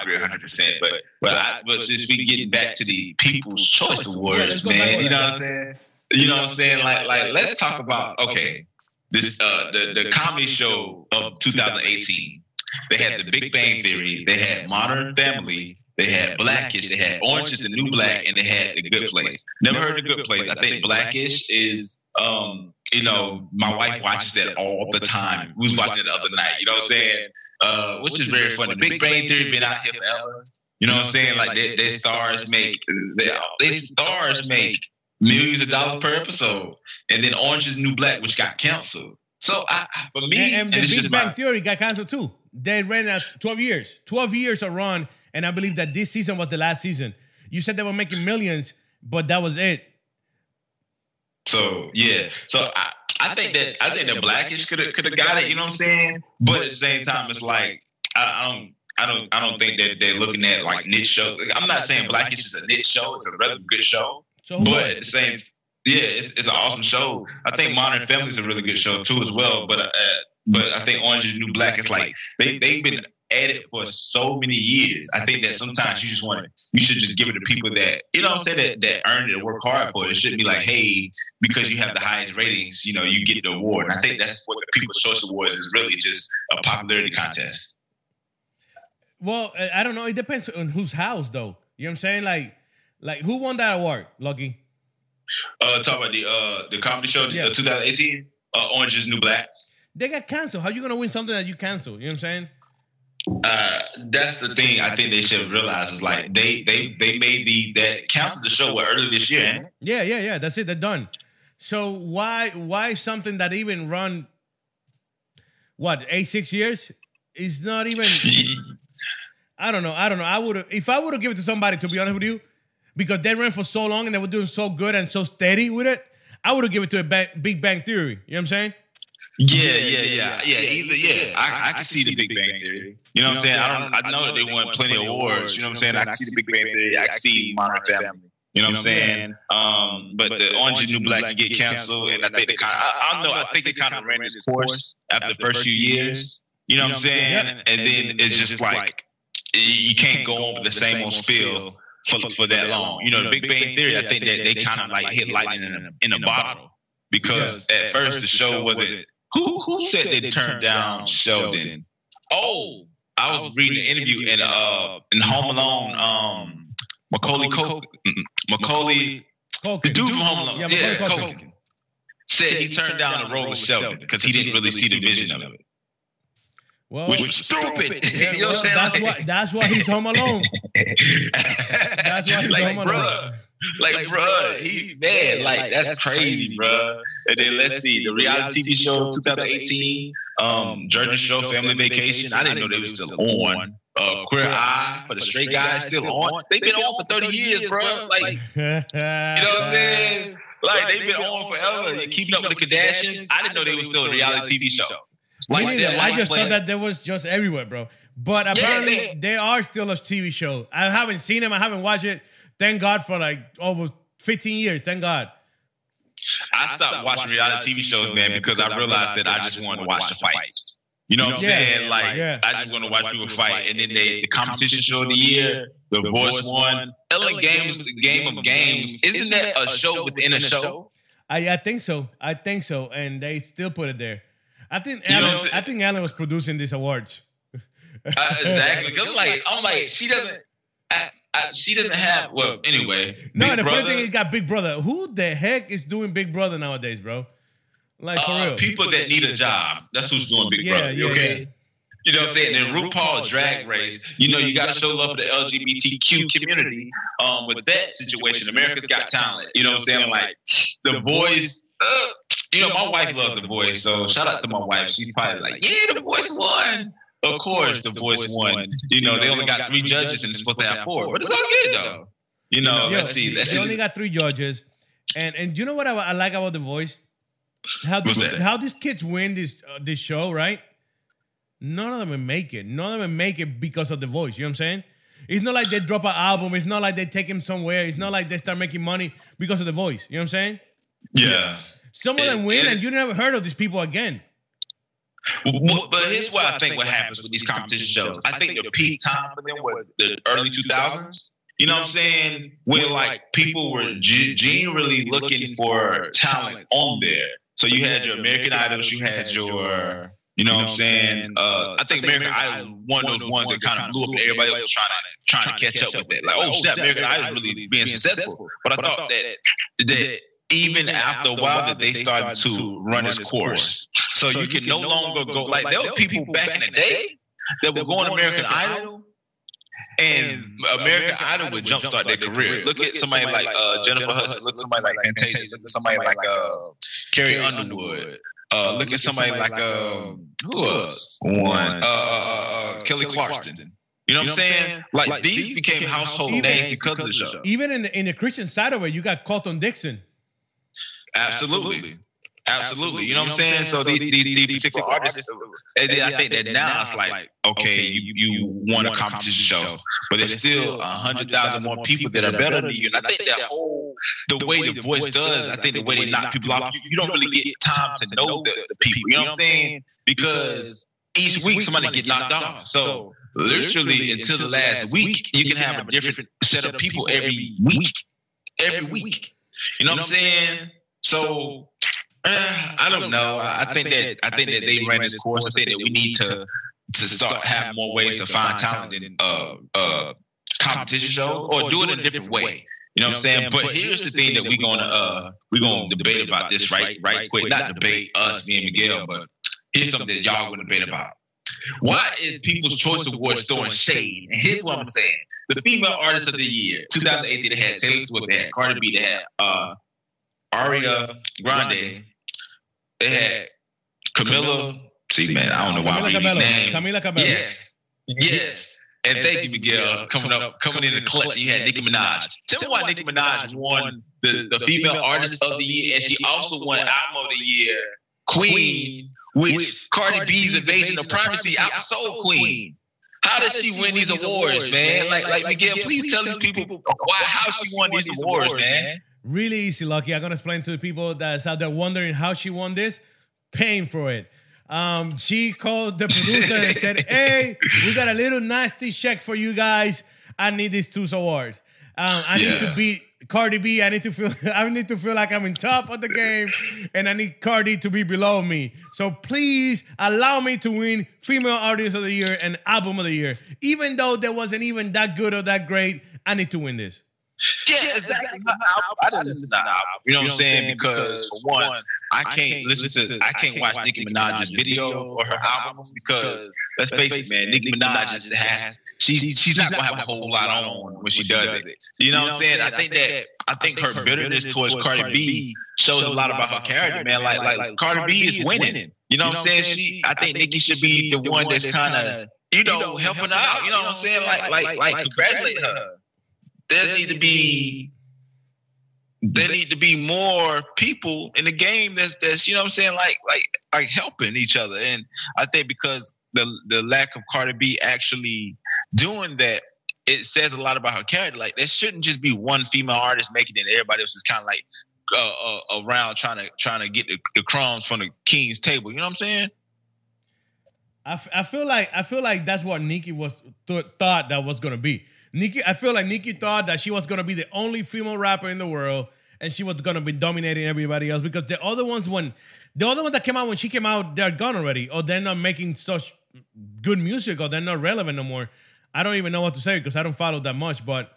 agree 100%. But since we get back to the People's Choice Awards, man, you know what I'm saying? You know what I'm saying? Like let's talk about, okay, this the comedy show of 2018. They had The Big Bang Theory. They had Modern Family. They had Black-ish. They had Orange Is the New Black, and they had The Good Place. Never heard of The Good Place. I think Black-ish is... you know, my wife watches that all the time. We was watching it the other night, you know what I'm saying? Which is very funny. The Big Bang Theory been out here forever. You know what I'm saying? Like their stars make millions of dollars per episode. And then Orange Is the New Black, which got canceled. So for me, and the Big Bang Theory got canceled too. They ran out 12 years. 12 years a run, and I believe that this season was the last season. You said they were making millions, but that was it. So yeah, so I think the Black-ish could have got it, you know what I'm saying? But at the same time, it's like I don't think that they're looking at like niche shows. Like, I'm not saying Black-ish is a niche show; it's a rather good show. But at the same, yeah, it's an awesome show. I think Modern Family is a really good show too as well. But I think Orange Is the New Black is like they've been at it for so many years. I think that sometimes you should just give it to people that, you know what I'm saying, that earned it, work hard for it. It shouldn't be like, hey, because you have the highest ratings, you know, you get the award. And I think that's what the People's Choice Awards is, really just a popularity contest. Well, I don't know. It depends on whose house, though. You know what I'm saying? Like who won that award, Lucky? Talk about the comedy show, yeah. 2018, Orange Is the New Black. They got canceled. How are you going to win something that you canceled? You know what I'm saying? That's the thing. I think they should realize is like they may be that canceled the show earlier this year. Yeah. That's it. They're done. So why something that even run 6 years is not even? I don't know. If I would have given it to somebody, to be honest with you, because they ran for so long and they were doing so good and so steady with it, I would have given it to a Big Bang Theory. You know what I'm saying? Yeah. I can see the Big Bang Theory. You know what I'm saying? I know that they won plenty of awards. You know what I'm saying? I can see the Big Bang Theory. I can see Modern Family. You know what I'm saying? But the Orange Is the New Black can get canceled, and I think they kind of, I think they kind of ran its course after the first few years. You know what I'm saying? And then it's just like you can't go on with the same old spiel for that long. You know, the Big Bang Theory, I think that they kind of like hit lightning in a bottle, because at first the show wasn't. Who said they turned down Sheldon? Oh, I was reading an interview in Home Alone. Macaulay, the dude from Home Alone, Culkin, said he turned down the role of Sheldon because he didn't really see the vision of it. Well, which was stupid. Yeah, you know what I'm saying? That's why he's Home Alone. That's why he's like, Home Alone. Like, bruh, he, man, like, that's crazy, bruh. And then let's see, the reality TV show 2018, Georgia Show, Family Vacation. I didn't know they were still on. Queer Eye for the Straight Guys, still on. They've been on for 30 years, bruh. Like, you know what I'm saying? Like, they've been on forever. Like, Keeping Up with the Kardashians. I didn't know they were still a reality TV show. Like, I just thought that there was just everywhere, bro. But apparently, they are still a TV show. I haven't seen them. I haven't watched it. Thank God for like over 15 years. Thank God. I stopped watching reality TV shows, man, because I realized that I just wanted to watch the fights. You know what I'm saying? Like, I just want to watch people fight. And then the competition show of the year, The Voice won. LA Games, the Game of Games. Isn't that a show within a show? I think so. And they still put it there. I think Ellen was producing these awards. Exactly. Because I'm like, she doesn't... she doesn't have, well, anyway. No, Big the Brother. First thing, it got Big Brother. Who the heck is doing Big Brother nowadays, bro? Like, for real. People that need a job. That's who's doing Big Brother, okay? Yeah. You know what I'm saying? And RuPaul Drag Race, you know, you got to show love for the LGBTQ community with that situation. America's Got Talent. You know what I'm saying? Like, The Voice. You know, my wife loves The Voice, so shout out to my wife. She's probably like, yeah, The Voice won. Of course, The Voice won. You know, they only got 3 judges and they're supposed to have 4. But it's all good, though. You know, let's see. They only got 3 judges. And you know what I like about The Voice? How these kids win this show, right? None of them will make it. None of them make it because of The Voice. You know what I'm saying? It's not like they drop an album. It's not like they take him somewhere. It's not like they start making money because of The Voice. You know what I'm saying? Yeah. Some of them win, and you never heard of these people again. Well, but here's what I think what happens with these competition shows. I think the peak time for them was the early 2000s. You know what I'm saying? When, like, people were genuinely looking for talent on there. So you had your American Idols, you had your... You know what I'm saying? I think American Idol one of those ones that kind of blew up, and everybody else trying to catch up with it. Like, oh shit, American Idol is really being successful. But I thought that even after a while that they started to run its course. So you can no longer go, like, there were people back in the day that were going American Idol, and American Idol would jumpstart their career. Look at somebody like Jennifer Hudson. Look at somebody like Fantasia. Look at somebody like Carrie Underwood. Look at somebody like who else? Kelly Clarkson. You know what I'm saying? Like these became household names because of the show. Even in the Christian side of it, you got Colton Dixon. Absolutely. You know what I'm saying? So these particular artists, I think that now it's like, okay, you won a competition show, but there's still 100,000 more people that are better than you. And I think that whole, the way The Voice does, I think the way they knock people off, you don't really get time to know the people. You know what I'm saying? Because each week somebody get knocked off. So literally until the last week, you can have a different set of people every week. You know what I'm saying? So... I don't know. I think that they ran this course. I think that we need to start having more ways to find talent in competition shows, or do it in a different way. You know what I'm saying? But here's the thing that we're gonna debate about this right quick. Not debate us, me and Miguel, but here's something that y'all gonna debate about. Why is People's Choice Awards throwing shade? And here's what I'm saying: the female artist of the year, 2018, they had Taylor Swift, they had Cardi B, they had Aria Grande. They had Camila. See, man, I don't know why I'm reading these names. Camila Cabello. Yeah. Yes. And thank you, Miguel. Coming in the clutch, you had Nicki Minaj. Tell me why Nicki Minaj won the female artist of the year, and she also won album of the year, Queen, which Cardi B's Invasion of Privacy outsold Queen. How does she win these awards, man? Like Miguel, please tell these people how she won these awards, man. Really easy, Lucky. I'm going to explain to the people that's out there wondering how she won this, paying for it. She called the producer and said, hey, we got a little nasty check for you guys. I need these two awards. I need to beat Cardi B. I need to feel like I'm in top of the game, and I need Cardi to be below me. So please allow me to win Female Artist of the Year and Album of the Year. Even though there wasn't even that good or that great, I need to win this. Yeah, exactly. I didn't listen to the album. You know what I'm saying? Because for one, I can't watch Nicki Minaj's videos or her albums because let's face it, man, Nicki Minaj she's not gonna have a whole lot on when she does it. You know what I'm saying? I think her bitterness towards Cardi B shows a lot about her character, man. Like Cardi B is winning. You know what I'm saying? I think Nicki should be the one that's kind of helping out. You know what I'm saying? Like congratulate her. There need to be more people in the game that's you know what I'm saying, like helping each other. And I think because the lack of Cardi B actually doing that, it says a lot about her character. Like, there shouldn't just be one female artist making it and everybody else is kind of like around trying to get the crumbs from the king's table. You know what I'm saying? I feel like that's what Nicki thought that was gonna be. I feel like Nicki thought that she was going to be the only female rapper in the world, and she was going to be dominating everybody else, because the other ones that came out when she came out, they're gone already, or they're not making such good music, or they're not relevant no more. I don't even know what to say because I don't follow that much, but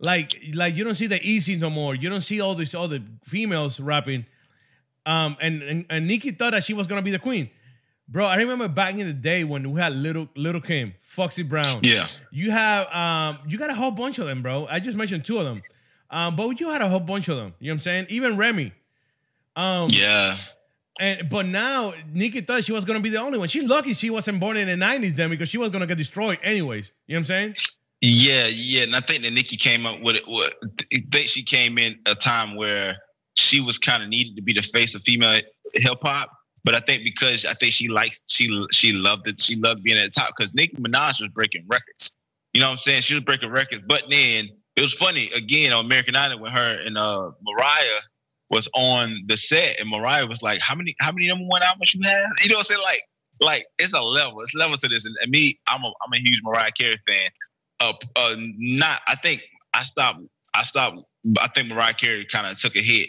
like you don't see the Easy no more. You don't see all these other females rapping. And Nicki thought that she was going to be the queen. Bro, I remember back in the day when we had Little Kim, Foxy Brown. Yeah. You have you got a whole bunch of them, bro. I just mentioned two of them. But you had a whole bunch of them. You know what I'm saying? Even Remy. Yeah. But now Nicki thought she was gonna be the only one. She's lucky she wasn't born in the 90s then, because she was gonna get destroyed anyways. You know what I'm saying? Yeah. And I think that Nicki came up with it. I think she came in a time where she was kind of needed to be the face of female hip hop. But I think because she loved being at the top, because Nicki Minaj was breaking records. You know what I'm saying? She was breaking records. But then it was funny again on American Idol when her and Mariah was on the set, and Mariah was like, How many number one albums you have? You know what I'm saying? Like it's a level. It's level to this. And me, I'm a huge Mariah Carey fan. I think Mariah Carey kind of took a hit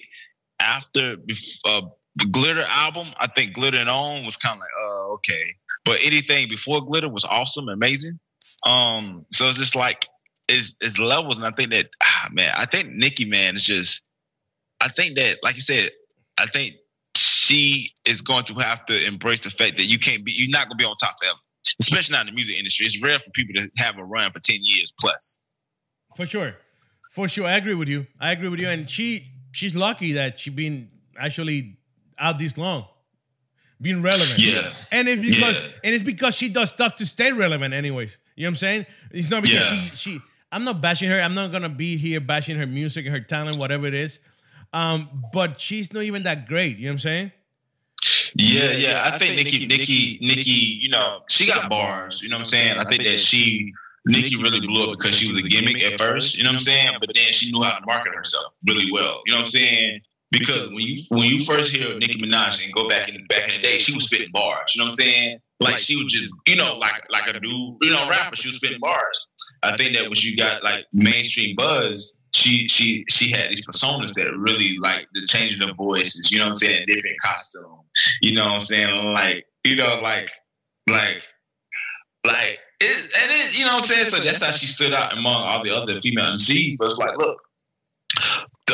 after Glitter album. I think Glitter and On was kind of like, oh, okay. But anything before Glitter was awesome, amazing. So it's just like it's levels, and I think that Nicki, man, is just. I think that, like you said, I think she is going to have to embrace the fact that you're not going to be on top forever, especially not in the music industry. It's rare for people to have a run for 10 years plus. For sure. I agree with you. And she's lucky that she's been actually out this long, being relevant. Yeah. And it's because she does stuff to stay relevant anyways. You know what I'm saying? It's not because she I'm not bashing her. I'm not going to be here bashing her music and her talent, whatever it is. But she's not even that great. You know what I'm saying? Yeah. I think Nicki, you know, she got bars. You know what I'm saying? I think that Nicki really blew up because she was a gimmick at first. You know what I'm saying? But then she knew how to market herself really well. You know what I'm saying? Because when you first hear Nicki Minaj and go back in the day, she was spitting bars. You know what I'm saying? Like she was just, you know, like a dude, you know, rapper. She was spitting bars. I think that when you got like mainstream buzz, she had these personas that really like the changing of voices. You know what I'm saying? Different costume. You know what I'm saying? Like, you know, like. You know what I'm saying? So that's how she stood out among all the other female MCs. But it's like, look,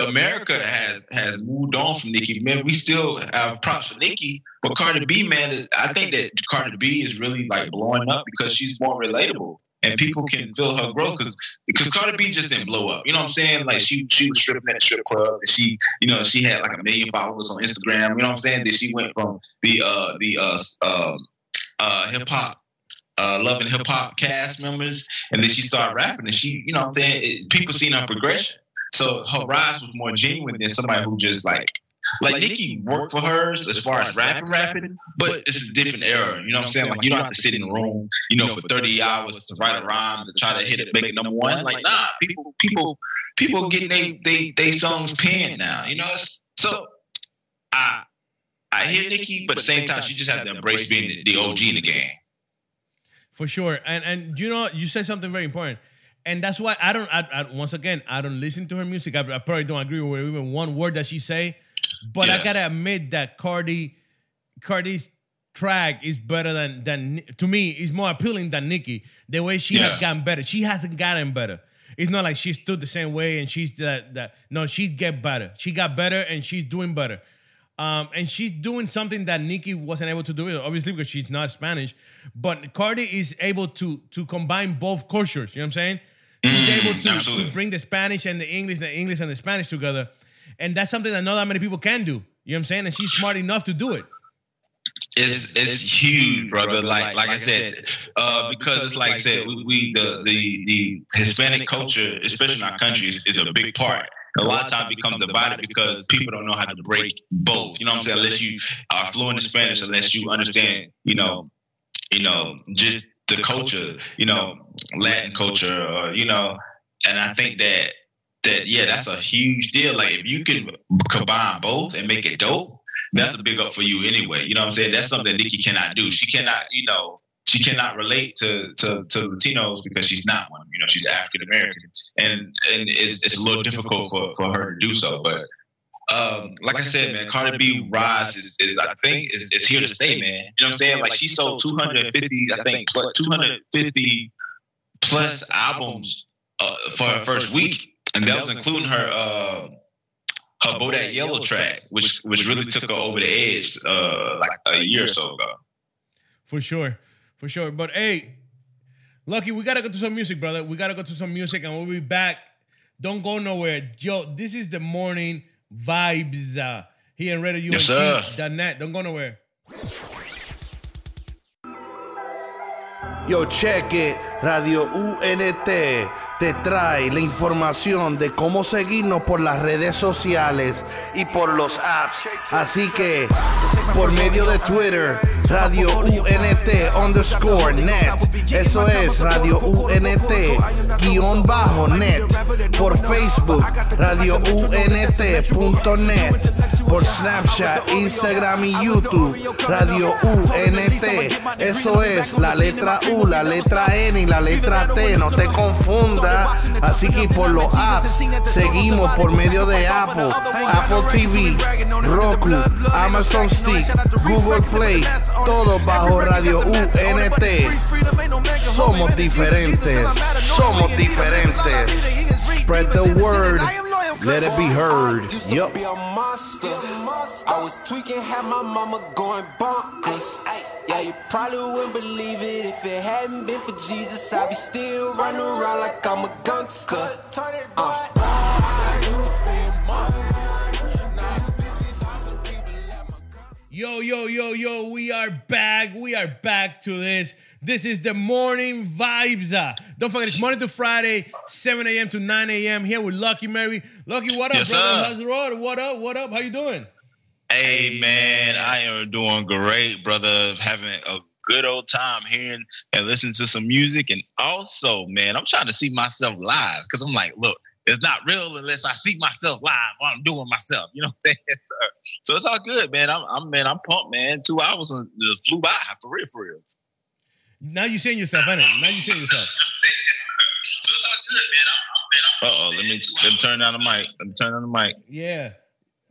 America has moved on from Nicki. Man, we still have props for Nicki, but Cardi B, man, I think that Cardi B is really like blowing up because she's more relatable and people can feel her growth because Cardi B just didn't blow up. You know what I'm saying? Like she was stripping at a strip club and she, you know, she had like 1 million followers on Instagram. You know what I'm saying? Then she went from the hip hop. Loving hip hop cast members, and then she started rapping, and she, you know what I'm saying? People seen her progression. So her rise was more genuine than somebody who just like Nicki worked for hers as far as rapping, but it's a different era. You know what I'm saying? Like you don't have to sit in a room, you know, for 30 hours to write a rhyme to try to hit it, make it number one. Like nah, people getting they songs panned now. You know, so I hear Nicki, but at the same time she just had to embrace being the OG in the game. For sure, and you know you said something very important, and that's why I don't listen to her music. I probably don't agree with even one word that she say, but yeah. I gotta admit that Cardi's track is better than to me is more appealing than Nicki. The way she has gotten better, she hasn't gotten better. It's not like she stood the same way and she's that. No, she get better. She got better and she's doing better, and she's doing something that Nicki wasn't able to do, obviously, because she's not Spanish. But Cardi is able to combine both cultures. You know what I'm saying? She's able to bring the Spanish and the English and the Spanish together. And that's something that not that many people can do. You know what I'm saying? And she's smart enough to do it. It's huge, brother. Like I said, because it's like I said, we the Hispanic culture, especially in our country, is a big part. A lot of times become divided because people don't know how to break both. You know what I'm saying? Unless you are fluent in Spanish, unless you understand, you know, just the culture, you know, Latin culture, or, you know, and I think that that's a huge deal. Like if you can combine both and make it dope, that's a big up for you anyway. You know what I'm saying? That's something that Nicki cannot do. She cannot, you know. She cannot relate to Latinos because she's not one. You know, she's African American, and it's a little difficult for her to do so. But like I said, man, Cardi B rise is I think is here to stay, man. You know what I'm saying? Like she sold 250 plus albums for her first week, and that was including her Bodak Yellow track, which really took her over the edge like a year or so ago. For sure. But hey, Lucky, we got to go to some music, brother. We got to go to some music and we'll be back. Don't go nowhere. Yo, this is the morning vibes here on RadioUNT.net. Don't go nowhere. Yo, check it. Radio UNT te trae la información de cómo seguirnos por las redes sociales y por los apps. Así que por medio de Twitter. Radio UNT _ net. Eso es Radio UNT _ net. Por Facebook, Radio UNT.net. Por Snapchat, Instagram y YouTube, Radio UNT. Eso es la letra U, la letra N y la letra T. No te confundas. Así que por los apps, seguimos por medio de Apple TV, Roku, Amazon Stick, Google Play, todo bajo Radio UNT. Somos diferentes, somos diferentes. Spread the word, let it be heard. Yup. I was tweaking, had my mama going bonkers. Yeah, you probably wouldn't believe it if it hadn't been for Jesus. I'd be still running around like I'm a gangster. Yo, we are back to this. This is the morning vibes. Don't forget, it's Monday to Friday, 7 a.m. to 9 a.m. here with Lucky Mary. Lucky, what up, yes, brother? How's the road? What up? How you doing? Hey, man, I am doing great, brother. Having a good old time hearing and listening to some music. And also, man, I'm trying to see myself live because I'm like, look, it's not real unless I see myself live or I'm doing myself. You know what I'm saying? So it's all good, man. I'm pumped, man. 2 hours flew by for real. Now you're seeing yourself, ain't it? So it's all good, man. Uh-oh, let me turn down the mic. Yeah.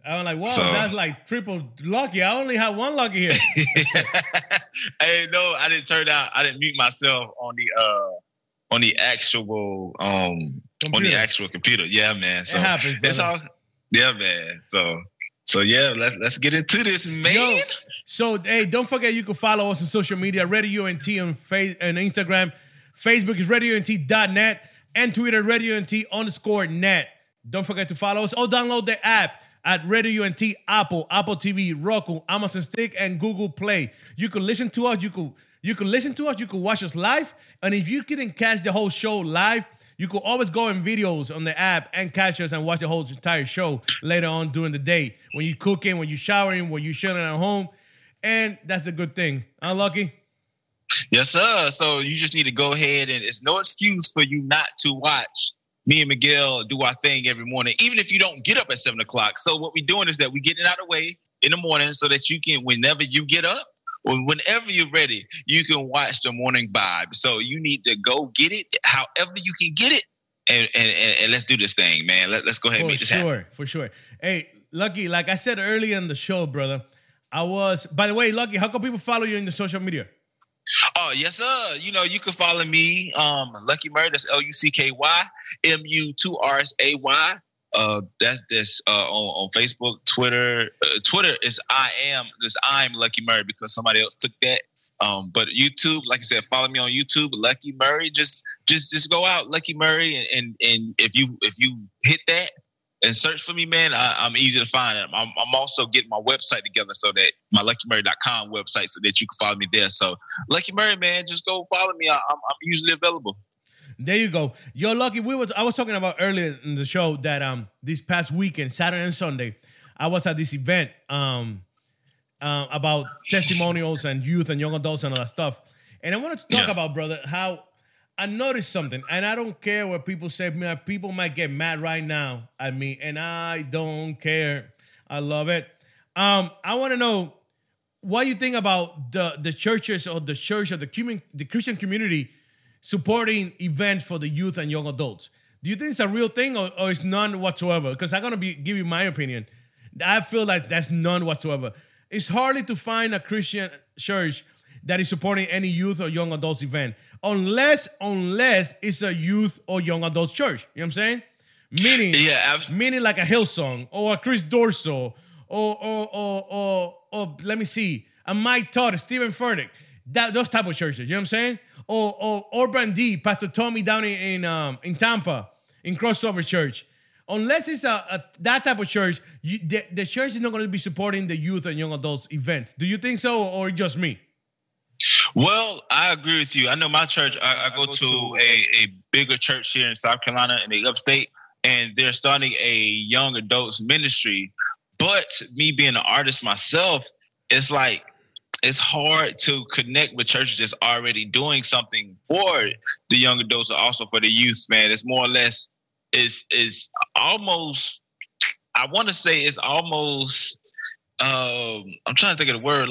I'm like, wow, so, that's like triple lucky. I only have one lucky here. Hey, no, I didn't mute myself on the actual computer. On the actual computer. Yeah, man. So it happens, it's all, yeah, man. So yeah, let's get into this, man. Yo, so hey, don't forget you can follow us on social media, Radio UNT on Facebook and Instagram. Facebook is RadioUNT.net and Twitter RadioUNT _net. Don't forget to follow us or download the app at Radio UNT, Apple TV, Roku, Amazon Stick, and Google Play. You can listen to us. You can listen to us. You can watch us live. And if you couldn't catch the whole show live, you could always go in videos on the app and catch us and watch the whole entire show later on during the day when you're cooking, when you're showering, when you're chilling at home. And that's a good thing. Lucky? Yes, sir. So you just need to go ahead and it's no excuse for you not to watch me and Miguel do our thing every morning, even if you don't get up at 7 o'clock. So what we're doing is that we're getting out of the way in the morning so that you can, whenever you get up, whenever you're ready, you can watch the morning vibe. So you need to go get it however you can get it. And let's do this thing, man. Let's go ahead and make this happen. For sure. Hey, Lucky, like I said earlier in the show, brother, by the way, Lucky, how can people follow you in the social media? Oh, yes, sir. You know, you can follow me, Lucky Murray, that's Lucky Murray. That's this on Facebook, Twitter. Twitter is I'm Lucky Murray because somebody else took that. But YouTube, like I said, follow me on YouTube, Lucky Murray. Just go out, Lucky Murray, and if you hit that and search for me, man, I'm easy to find. I'm also getting my website together so that my LuckyMurray.com website so that you can follow me there. So Lucky Murray, man, just go follow me. I'm usually available. There you go. Yo, Lucky, I was talking about earlier in the show that this past weekend, Saturday and Sunday, I was at this event about testimonials and youth and young adults and all that stuff. And I wanted to talk about, brother, how I noticed something. And I don't care what people say. People might get mad right now at me, and I don't care. I love it. I want to know what you think about the churches or the church or the Christian community supporting events for the youth and young adults. Do you think it's a real thing or it's none whatsoever? Because I'm going to give you my opinion. I feel like that's none whatsoever. It's hardly to find a Christian church that is supporting any youth or young adults event unless it's a youth or young adults church. You know what I'm saying? Meaning like a Hillsong or a Chris Dorso or let me see, a Mike Todd, Stephen Furtick, those type of churches. You know what I'm saying? Or Brandi, Pastor Tommy down in Tampa, in Crossover Church. Unless it's that type of church, the church is not going to be supporting the youth and young adults events. Do you think so, or just me? Well, I agree with you. I know my church, I go to a bigger church here in South Carolina, in the upstate, and they're starting a young adults ministry. But me being an artist myself, it's like, it's hard to connect with churches that's already doing something for the young adults, or also for the youth, man. It's more or less, it's almost, I want to say it's almost, I'm trying to think of the word,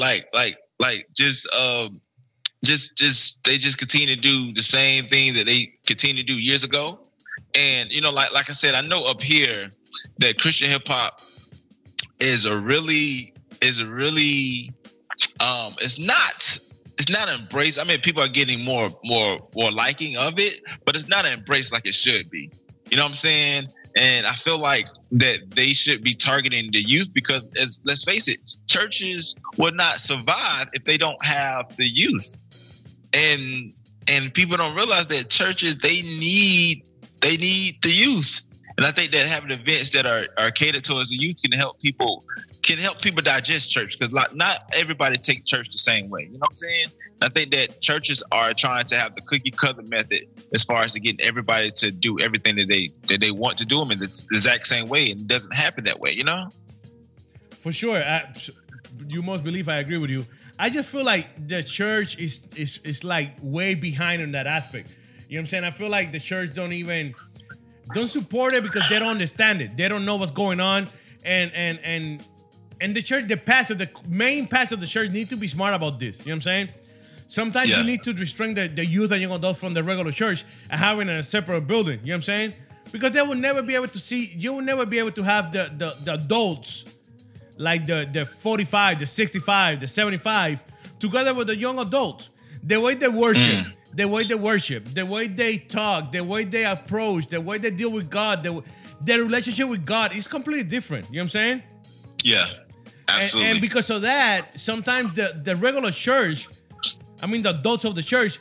just they just continue to do the same thing that they continued to do years ago. And, you know, like I said, I know up here that Christian hip hop is a really it's not embraced. I mean, people are getting more liking of it, but it's not embraced like it should be. You know what I'm saying? And I feel like that they should be targeting the youth, because, as let's face it, churches will not survive if they don't have the youth. And people don't realize that churches, they need the youth. And I think that having events that are catered towards the youth can help people digest church, because not everybody take church the same way. You know what I'm saying? I think that churches are trying to have the cookie cutter method as far as to getting everybody to do everything that they want to do them in the exact same way, and it doesn't happen that way, you know? For sure. You must believe I agree with you. I just feel like the church is like way behind on that aspect. You know what I'm saying? I feel like the church don't support it because they don't understand it. They don't know what's going on. And the church, the pastor, the main pastor of the church need to be smart about this. You know what I'm saying? Sometimes you need to restrain the youth and young adults from the regular church and having a separate building. You know what I'm saying? Because they will never be able to see, you will never be able to have the adults, like the 45, the 65, the 75, together with the young adults. The way they worship. The way they worship, the way they talk, the way they approach, the way they deal with God, their relationship with God is completely different. You know what I'm saying? Yeah, absolutely. And because of that, sometimes the regular church, I mean the adults of the church,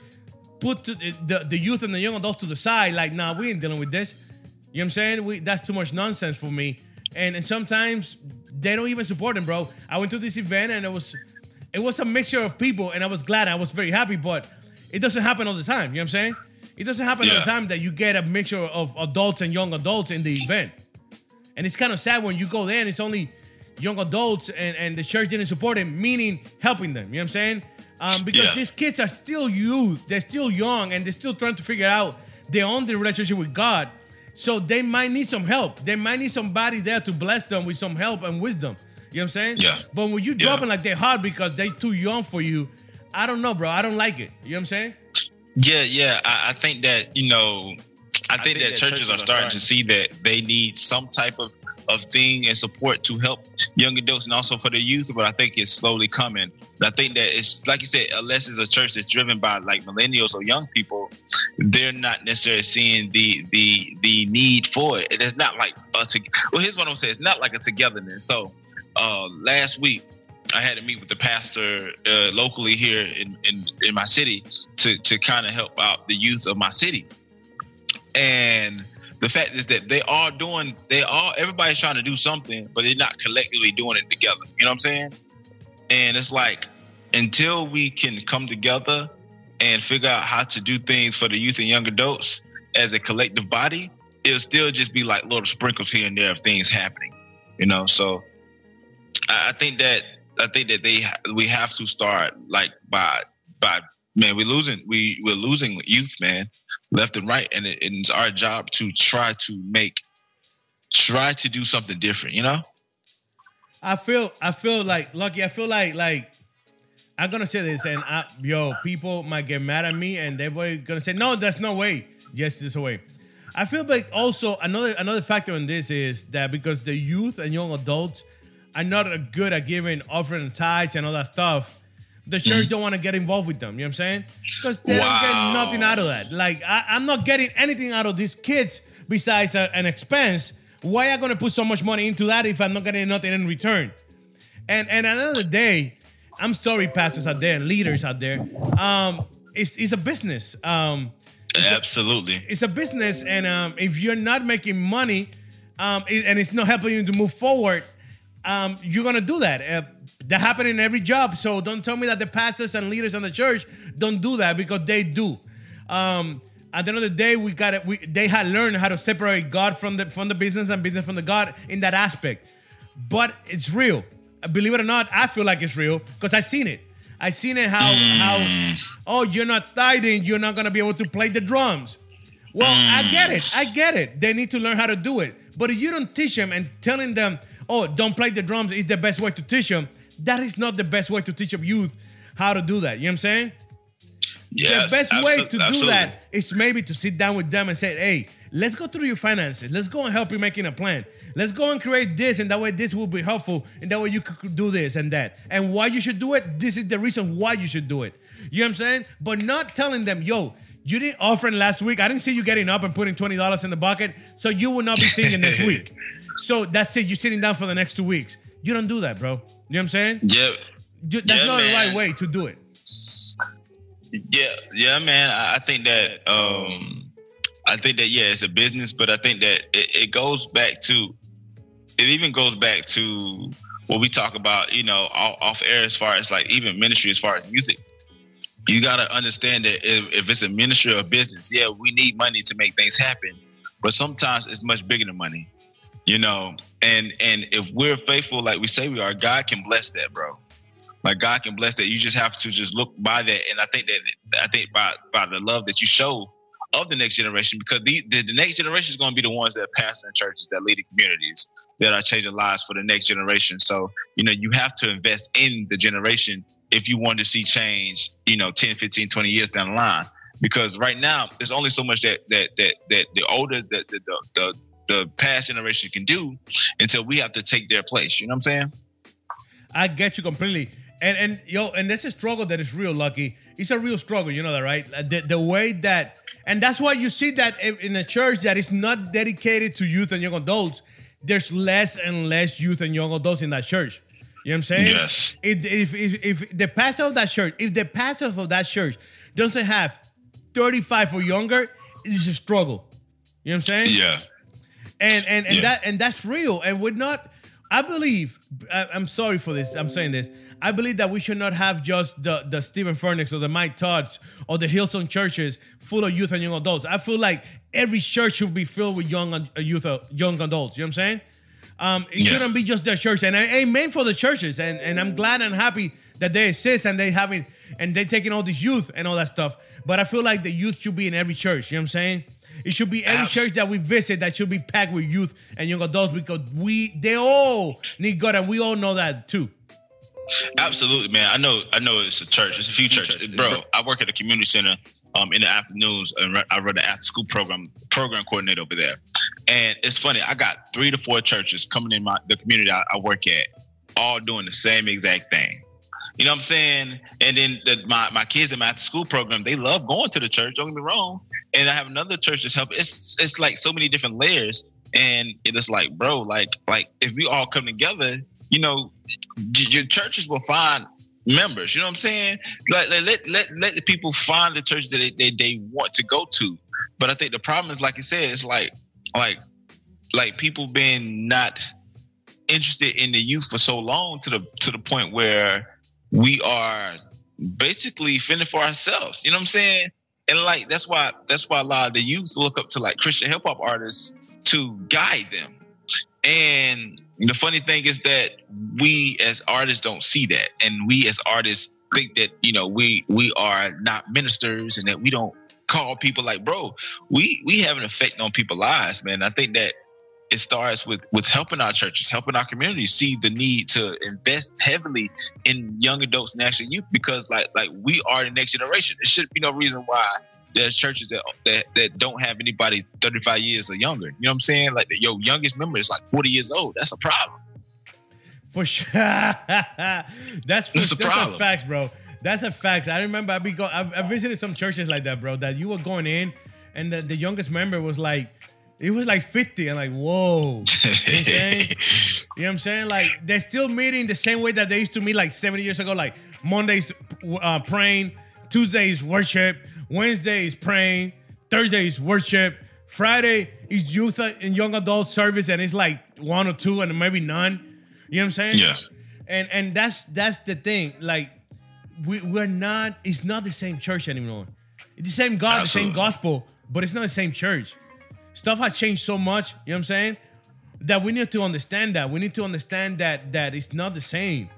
put the youth and the young adults to the side, like, nah, we ain't dealing with this. You know what I'm saying? That's too much nonsense for me. And sometimes they don't even support them, bro. I went to this event and it was a mixture of people, and I was glad. I was very happy, but it doesn't happen all the time. You know what I'm saying? It doesn't happen all the time that you get a mixture of adults and young adults in the event. And it's kind of sad when you go there and it's only young adults and the church didn't support them, meaning helping them. You know what I'm saying? Because these kids are still youth. They're still young, and they're still trying to figure out their own relationship with God. So they might need some help. They might need somebody there to bless them with some help and wisdom. You know what I'm saying? Yeah. But when you drop them like they're hard because they're too young for you, I don't know, bro. I don't like it. You know what I'm saying? Yeah. I think that, you know, I think that churches are starting to see that they need some type of thing and support to help young adults and also for the youth. But I think it's slowly coming. But I think that it's, like you said, unless it's a church that's driven by like millennials or young people, they're not necessarily seeing the need for it. It's not like, here's what I'm saying. It's not like a togetherness. So last week, I had to meet with the pastor locally here in my city to kind of help out the youth of my city. And the fact is that everybody's trying to do something, but they're not collectively doing it together. You know what I'm saying? And it's like, until we can come together and figure out how to do things for the youth and young adults as a collective body, it'll still just be like little sprinkles here and there of things happening, you know? So I think that we have to start like by man, we're losing youth, man, left and right, and it's our job to try to do something different, you know. I feel like Lucky. I feel like I'm gonna say this, and people might get mad at me, and they're gonna say no, that's no way. Yes, there's a way. I feel like also another factor in this is that because the youth and young adults are not good at giving offering and tithes and all that stuff, the church don't want to get involved with them. You know what I'm saying? Because they don't get nothing out of that. Like, I'm not getting anything out of these kids besides an expense. Why am I going to put so much money into that if I'm not getting nothing in return? And another day, I'm sorry, pastors out there, leaders out there, it's a business. Absolutely. It's a business, and if you're not making money and it's not helping you to move forward, you're going to do that. That happens in every job. So don't tell me that the pastors and leaders in the church don't do that, because they do. At the end of the day, they had learned how to separate God from the business and business from the God in that aspect. But it's real. Believe it or not, I feel like it's real because I've seen it. I seen it how oh, you're not tithing, you're not gonna be able to play the drums. Well, I get it. They need to learn how to do it. But if you don't teach them and telling them, oh, don't play the drums is the best way to teach them, that is not the best way to teach a youth how to do that. You know what I'm saying? Yes, the best way to do that is maybe to sit down with them and say, hey, let's go through your finances. Let's go and help you making a plan. Let's go and create this, and that way this will be helpful, and that way you could do this and that. And why you should do it, this is the reason why you should do it. You know what I'm saying? But not telling them, yo, you didn't offer last week. I didn't see you getting up and putting $20 in the bucket, so you will not be singing this week. So that's it. You're sitting down for the next 2 weeks. You don't do that, bro. You know what I'm saying? Yeah. That's not the right way to do it. Yeah, man. I think that yeah, it's a business, but I think that it goes back to, it even goes back to what we talk about, you know, off air as far as like even ministry, as far as music. You gotta understand that if it's a ministry or a business, yeah, we need money to make things happen, but sometimes it's much bigger than money, you know. And if we're faithful, like we say we are, God can bless that, bro. Like God can bless that. You just have to just look by that, and I think by the love that you show of the next generation, because the next generation is going to be the ones that are pastoring churches, that leading communities, that are changing lives for the next generation. So, you know, you have to invest in the generation if you want to see change, you know, 10, 15, 20 years down the line. Because right now, there's only so much that the older, the past generation can do until we have to take their place. You know what I'm saying? I get you completely. And yo, and that's a struggle that is real, Lucky. It's a real struggle, you know that, right? The way that, and that's why you see that in a church that is not dedicated to youth and young adults, there's less and less youth and young adults in that church. You know what I'm saying? Yes. If the pastor of that church, doesn't have 35 or younger, it's a struggle. You know what I'm saying? Yeah. And yeah. That's real. And we're not. I believe. I'm sorry for this. I'm saying this. I believe that we should not have just the Stephen Furtick or the Mike Todds or the Hillsong churches full of youth and young adults. I feel like every church should be filled with young adults. You know what I'm saying? It shouldn't be just their church. And amen for the churches. And I'm glad and happy that they exist and they're taking all this youth and all that stuff. But I feel like the youth should be in every church. You know what I'm saying? It should be every church that we visit that should be packed with youth and young adults, because they all need God, and we all know that too. Absolutely, man. I know it's a church. It's a few churches. Bro, I work at a community center in the afternoons, and I run the after-school program coordinator over there. And it's funny. I got 3 to 4 churches coming in the community I work at, all doing the same exact thing. You know what I'm saying? And then my kids in my after-school program, they love going to the church. Don't get me wrong. And I have another church that's helping. It's like so many different layers. And it's like, bro, like if we all come together, you know, your churches will find members. You know what I'm saying? Like let the people find the church that they want to go to. But I think the problem is, like you said, it's like people being not interested in the youth for so long to the point where we are basically fending for ourselves. You know what I'm saying? And like that's why a lot of the youth look up to like Christian hip hop artists to guide them. And the funny thing is that we as artists don't see that, and we as artists think that, you know, we are not ministers and that we don't call people. Like, bro, we have an effect on people's lives, man. I think that it starts with helping our churches, helping our communities see the need to invest heavily in young adults and actually youth, because like we are the next generation. There should be no reason why there's churches that don't have anybody 35 years or younger. You know what I'm saying? Like your youngest member is like 40 years old. That's a problem. For sure. That's a problem. A fact, bro. That's a fact. I remember I visited some churches like that, bro, that you were going in and the youngest member was like, it was like 50. I'm like, whoa. You know what I'm saying? Like, they're still meeting the same way that they used to meet like 70 years ago. Like, Mondays praying, Tuesdays worship, Wednesdays praying, Thursdays worship, Friday is youth and young adult service, and it's like 1 or 2 and maybe none. You know what I'm saying? Yeah. And that's the thing. Like, we're not, it's not the same church anymore. It's the same God, Absolutely. The same gospel, but it's not the same church. Stuff has changed so much, you know what I'm saying? That we need to understand that. We need to understand that it's not the same.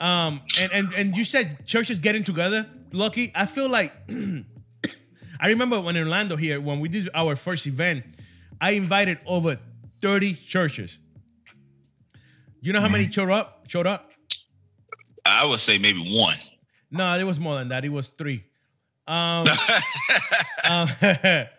And you said churches getting together, Lucky. I feel like I remember when in Orlando here, when we did our first event, I invited over 30 churches. You know how many showed up? I would say maybe one. No, it was more than that. It was three. And the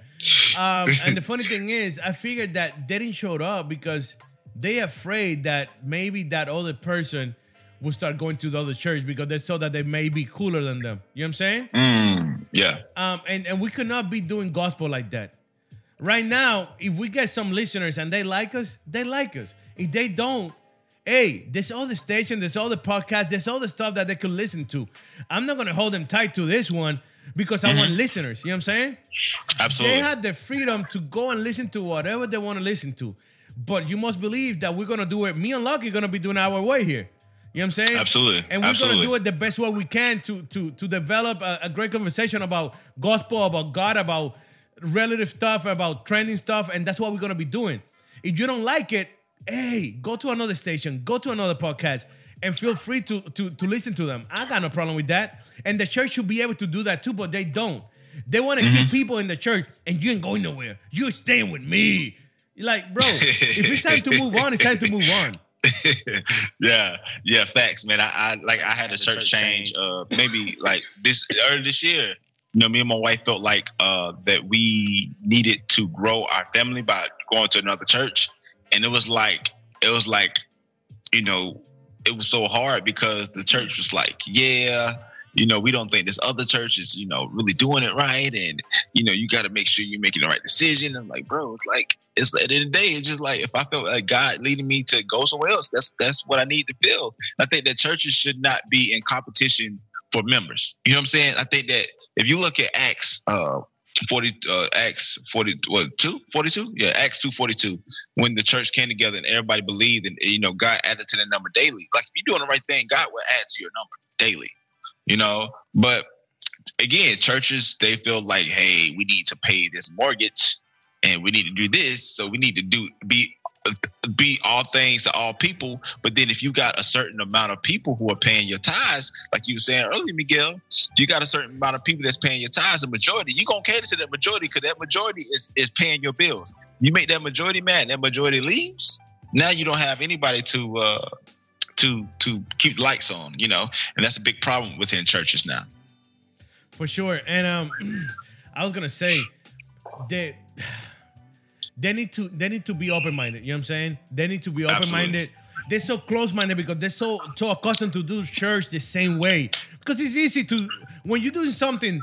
funny thing is, I figured that they didn't show up because they afraid that maybe that other person will start going to the other church because they saw that they may be cooler than them. You know what I'm saying? Yeah. And we could not be doing gospel like that. Right now, if we get some listeners and they like us, they like us. If they don't, hey, there's all the stations, there's all the podcasts, there's all the stuff that they could listen to. I'm not going to hold them tight to this one because I want listeners. You know what I'm saying? Absolutely. They have the freedom to go and listen to whatever they want to listen to. But you must believe that we're going to do it. Me and Lucky are going to be doing our way here. You know what I'm saying? Absolutely. And we're going to do it the best way we can to develop a great conversation about gospel, about God, about relative stuff, about trending stuff. And that's what we're going to be doing. If you don't like it, hey, go to another station, go to another podcast, and feel free to listen to them. I got no problem with that. And the church should be able to do that too, but they don't. They want to keep people in the church, and you ain't going nowhere. You're staying with me. You're like, bro, if it's time to move on, it's time to move on. Yeah, facts, man. I had a church change maybe like this early this year. You know, me and my wife felt like that we needed to grow our family by going to another church. And it was like, you know, it was so hard because the church was like, yeah, you know, we don't think this other church is, you know, really doing it right. And, you know, you got to make sure you're making the right decision. I'm like, bro, it's like, at the end of the day, it's just like, if I felt like God leading me to go somewhere else, that's what I need to feel. I think that churches should not be in competition for members. You know what I'm saying? I think that if you look at Acts 42? Yeah, Acts 2:42. When the church came together and everybody believed, and you know, God added to their number daily. Like if you're doing the right thing, God will add to your number daily. You know, but again, churches, they feel like, hey, we need to pay this mortgage, and we need to do this, so we need to be all things to all people. But then if you got a certain amount of people who are paying your tithes, like you were saying earlier, Miguel, you got a certain amount of people that's paying your tithes, the majority, you're going to cater to that majority because that majority is paying your bills. You make that majority mad, that majority leaves, now you don't have anybody to keep lights on, you know, and that's a big problem within churches now. For sure. And I was going to say that... They need to be open-minded. You know what I'm saying? They need to be open-minded. Absolutely. They're so close-minded because they're so accustomed to do church the same way. Because it's easy to when you're doing something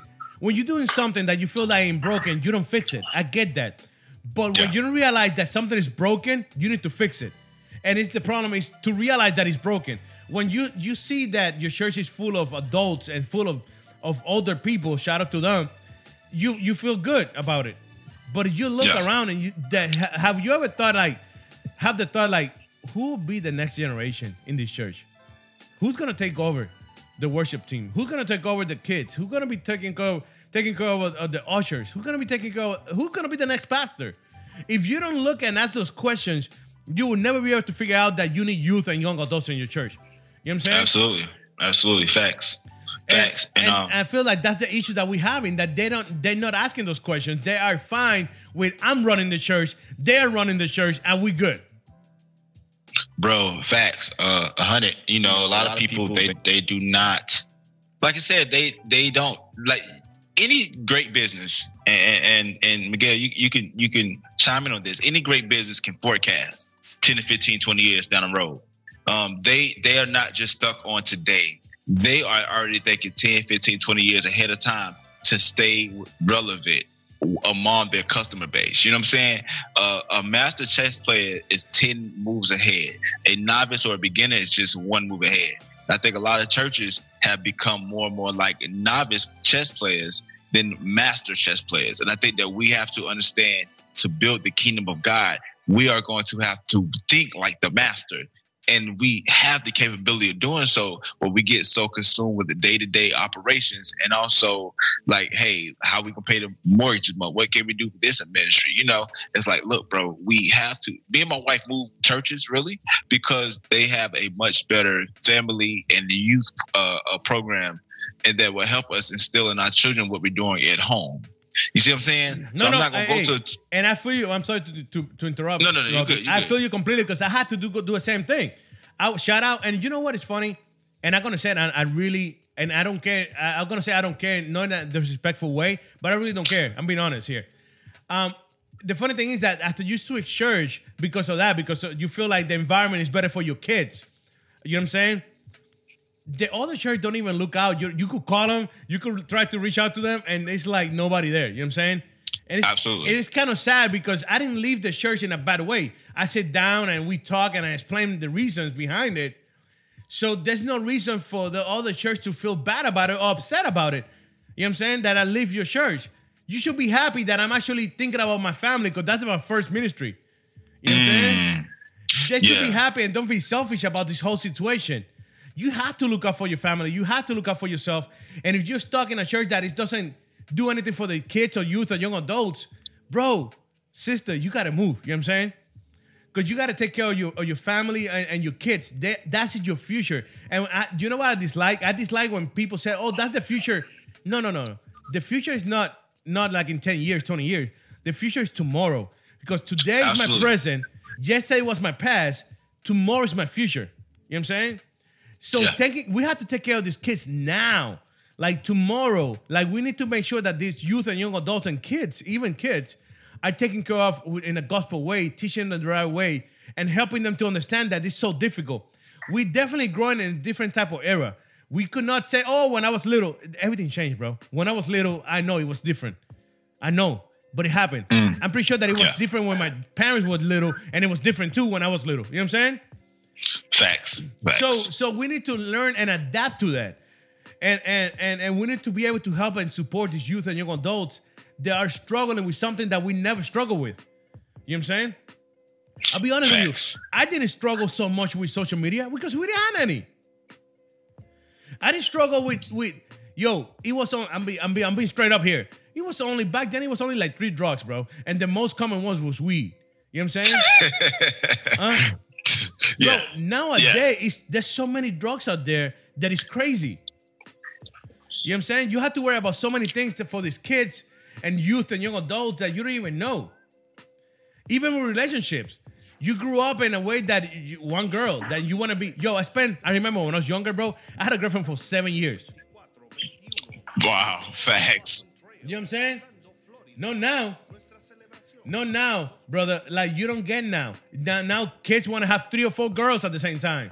that you feel like ain't broken, you don't fix it. I get that. But when you don't realize that something is broken, you need to fix it. And it's the problem is to realize that it's broken. When you see that your church is full of adults and full of older people, shout out to them, you feel good about it. But if you look around and have you ever thought, who will be the next generation in this church? Who's going to take over the worship team? Who's going to take over the kids? Who's going to be taking care of the ushers? Who's going to be who's going to be the next pastor? If you don't look and ask those questions, you will never be able to figure out that you need youth and young adults in your church. You know what I'm saying? Absolutely. Facts. And I feel like that's the issue that we're having, that they're not asking those questions. They are fine with I'm running the church, they're running the church, and we good. Bro, facts. 100. You know, a lot of people they do not, like I said, they don't like any great business, and Miguel, you can chime in on this. Any great business can forecast 10 to 15, 20 years down the road. They are not just stuck on today. They are already thinking 10, 15, 20 years ahead of time to stay relevant among their customer base. You know what I'm saying? A master chess player is 10 moves ahead. A novice or a beginner is just one move ahead. I think a lot of churches have become more and more like novice chess players than master chess players. And I think that we have to understand to build the kingdom of God, we are going to have to think like the master. and we have the capability of doing so, but we get so consumed with the day-to-day operations and also like, hey, how we can pay the mortgage month? What can we do for this ministry? You know, it's like, look, bro, we have to. Me and my wife moved churches really because they have a much better family and the youth program, and that will help us instill in our children what we're doing at home. You see what I'm saying? No, so I'm not going to go to... And I feel you. I'm sorry to interrupt. No, you're good. I feel you completely because I had to do the same thing. Shout out. And you know what is funny? And I'm going to say it, I really... And I don't care. I'm going to say I don't care, not in a disrespectful way, but I really don't care. I'm being honest here. The funny thing is that after you switch church because of that, because you feel like the environment is better for your kids. You know what I'm saying? The other church don't even look out. You could call them. You could try to reach out to them, and it's like nobody there. You know what I'm saying? And it's, absolutely. It's kind of sad because I didn't leave the church in a bad way. I sit down, and we talk, and I explain the reasons behind it. So there's no reason for the other church to feel bad about it or upset about it. You know what I'm saying? That I leave your church. You should be happy that I'm actually thinking about my family because that's my first ministry. You know what I'm saying? They should be happy and don't be selfish about this whole situation. You have to look out for your family. You have to look out for yourself. And if you're stuck in a church that it doesn't do anything for the kids or youth or young adults, bro, sister, you got to move. You know what I'm saying? Because you got to take care of your family and your kids. That's your future. And you know what I dislike? I dislike when people say, oh, that's the future. No. The future is not like in 10 years, 20 years. The future is tomorrow. Because today is my present. Yesterday was my past. Tomorrow is my future. You know what I'm saying? So we have to take care of these kids now, like tomorrow. Like we need to make sure that these youth and young adults and kids, even kids, are taken care of in a gospel way, teaching them the right way, and helping them to understand that it's so difficult. We're definitely growing in a different type of era. We could not say, oh, when I was little, everything changed, bro. When I was little, I know it was different. I know, but it happened. I'm pretty sure that it was different when my parents were little, and it was different too when I was little. You know what I'm saying? Facts. So we need to learn and adapt to that, and we need to be able to help and support these youth and young adults that are struggling with something that we never struggle with. You know what I'm saying? I'll be honest with you. I didn't struggle so much with social media because we didn't have any. I didn't struggle with it was on. I'm being straight up here. It was only back then. It was only like 3 drugs, bro, and the most common ones was weed. You know what I'm saying? Yeah. Bro, nowadays, there's so many drugs out there that is crazy. You know what I'm saying? You have to worry about so many things for these kids and youth and young adults that you don't even know. Even with relationships. You grew up in a way that one girl that you want to be... I remember when I was younger, bro, I had a girlfriend for 7 years. Wow, facts. You know what I'm saying? No, brother. Like, you don't get now. Now kids want to have 3 or 4 girls at the same time.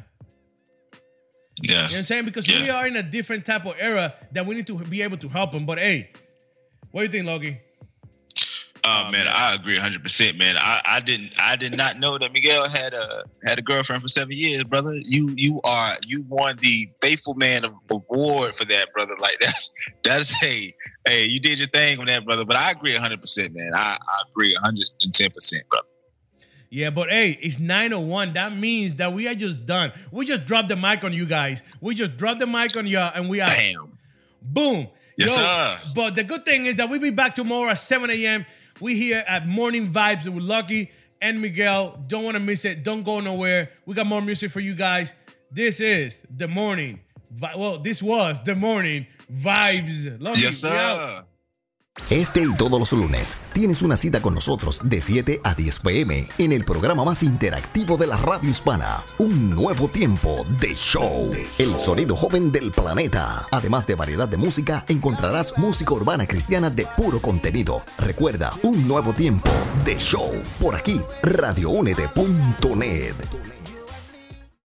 Yeah. You know what I'm saying? Because we are in a different type of era that we need to be able to help them. But, hey, what do you think, Logie? Man, I agree 100%, man. I did not know that Miguel had a girlfriend for 7 years, brother. You won the Faithful Man Award for that, brother. Like that's hey, you did your thing on that, brother. But I agree 100%, man. I agree 110%, brother. Yeah, but hey, it's 9:01. That means that we are just done. We just dropped the mic on you guys. We just dropped the mic on y'all, and we are boom. Yes, sir. But the good thing is that we'll be back tomorrow at 7 a.m. We're here at Morning Vibes with Lucky and Miguel. Don't want to miss it. Don't go nowhere. We got more music for you guys. This was The Morning Vibes. Lucky, yes, sir. Este y todos los lunes tienes una cita con nosotros de 7 a 10 p.m. en el programa más interactivo de la radio hispana, Un Nuevo Tiempo de Show, el sonido joven del planeta. Además de variedad de música, encontrarás música urbana cristiana de puro contenido. Recuerda, Un Nuevo Tiempo de Show, por aquí, radiounede.net.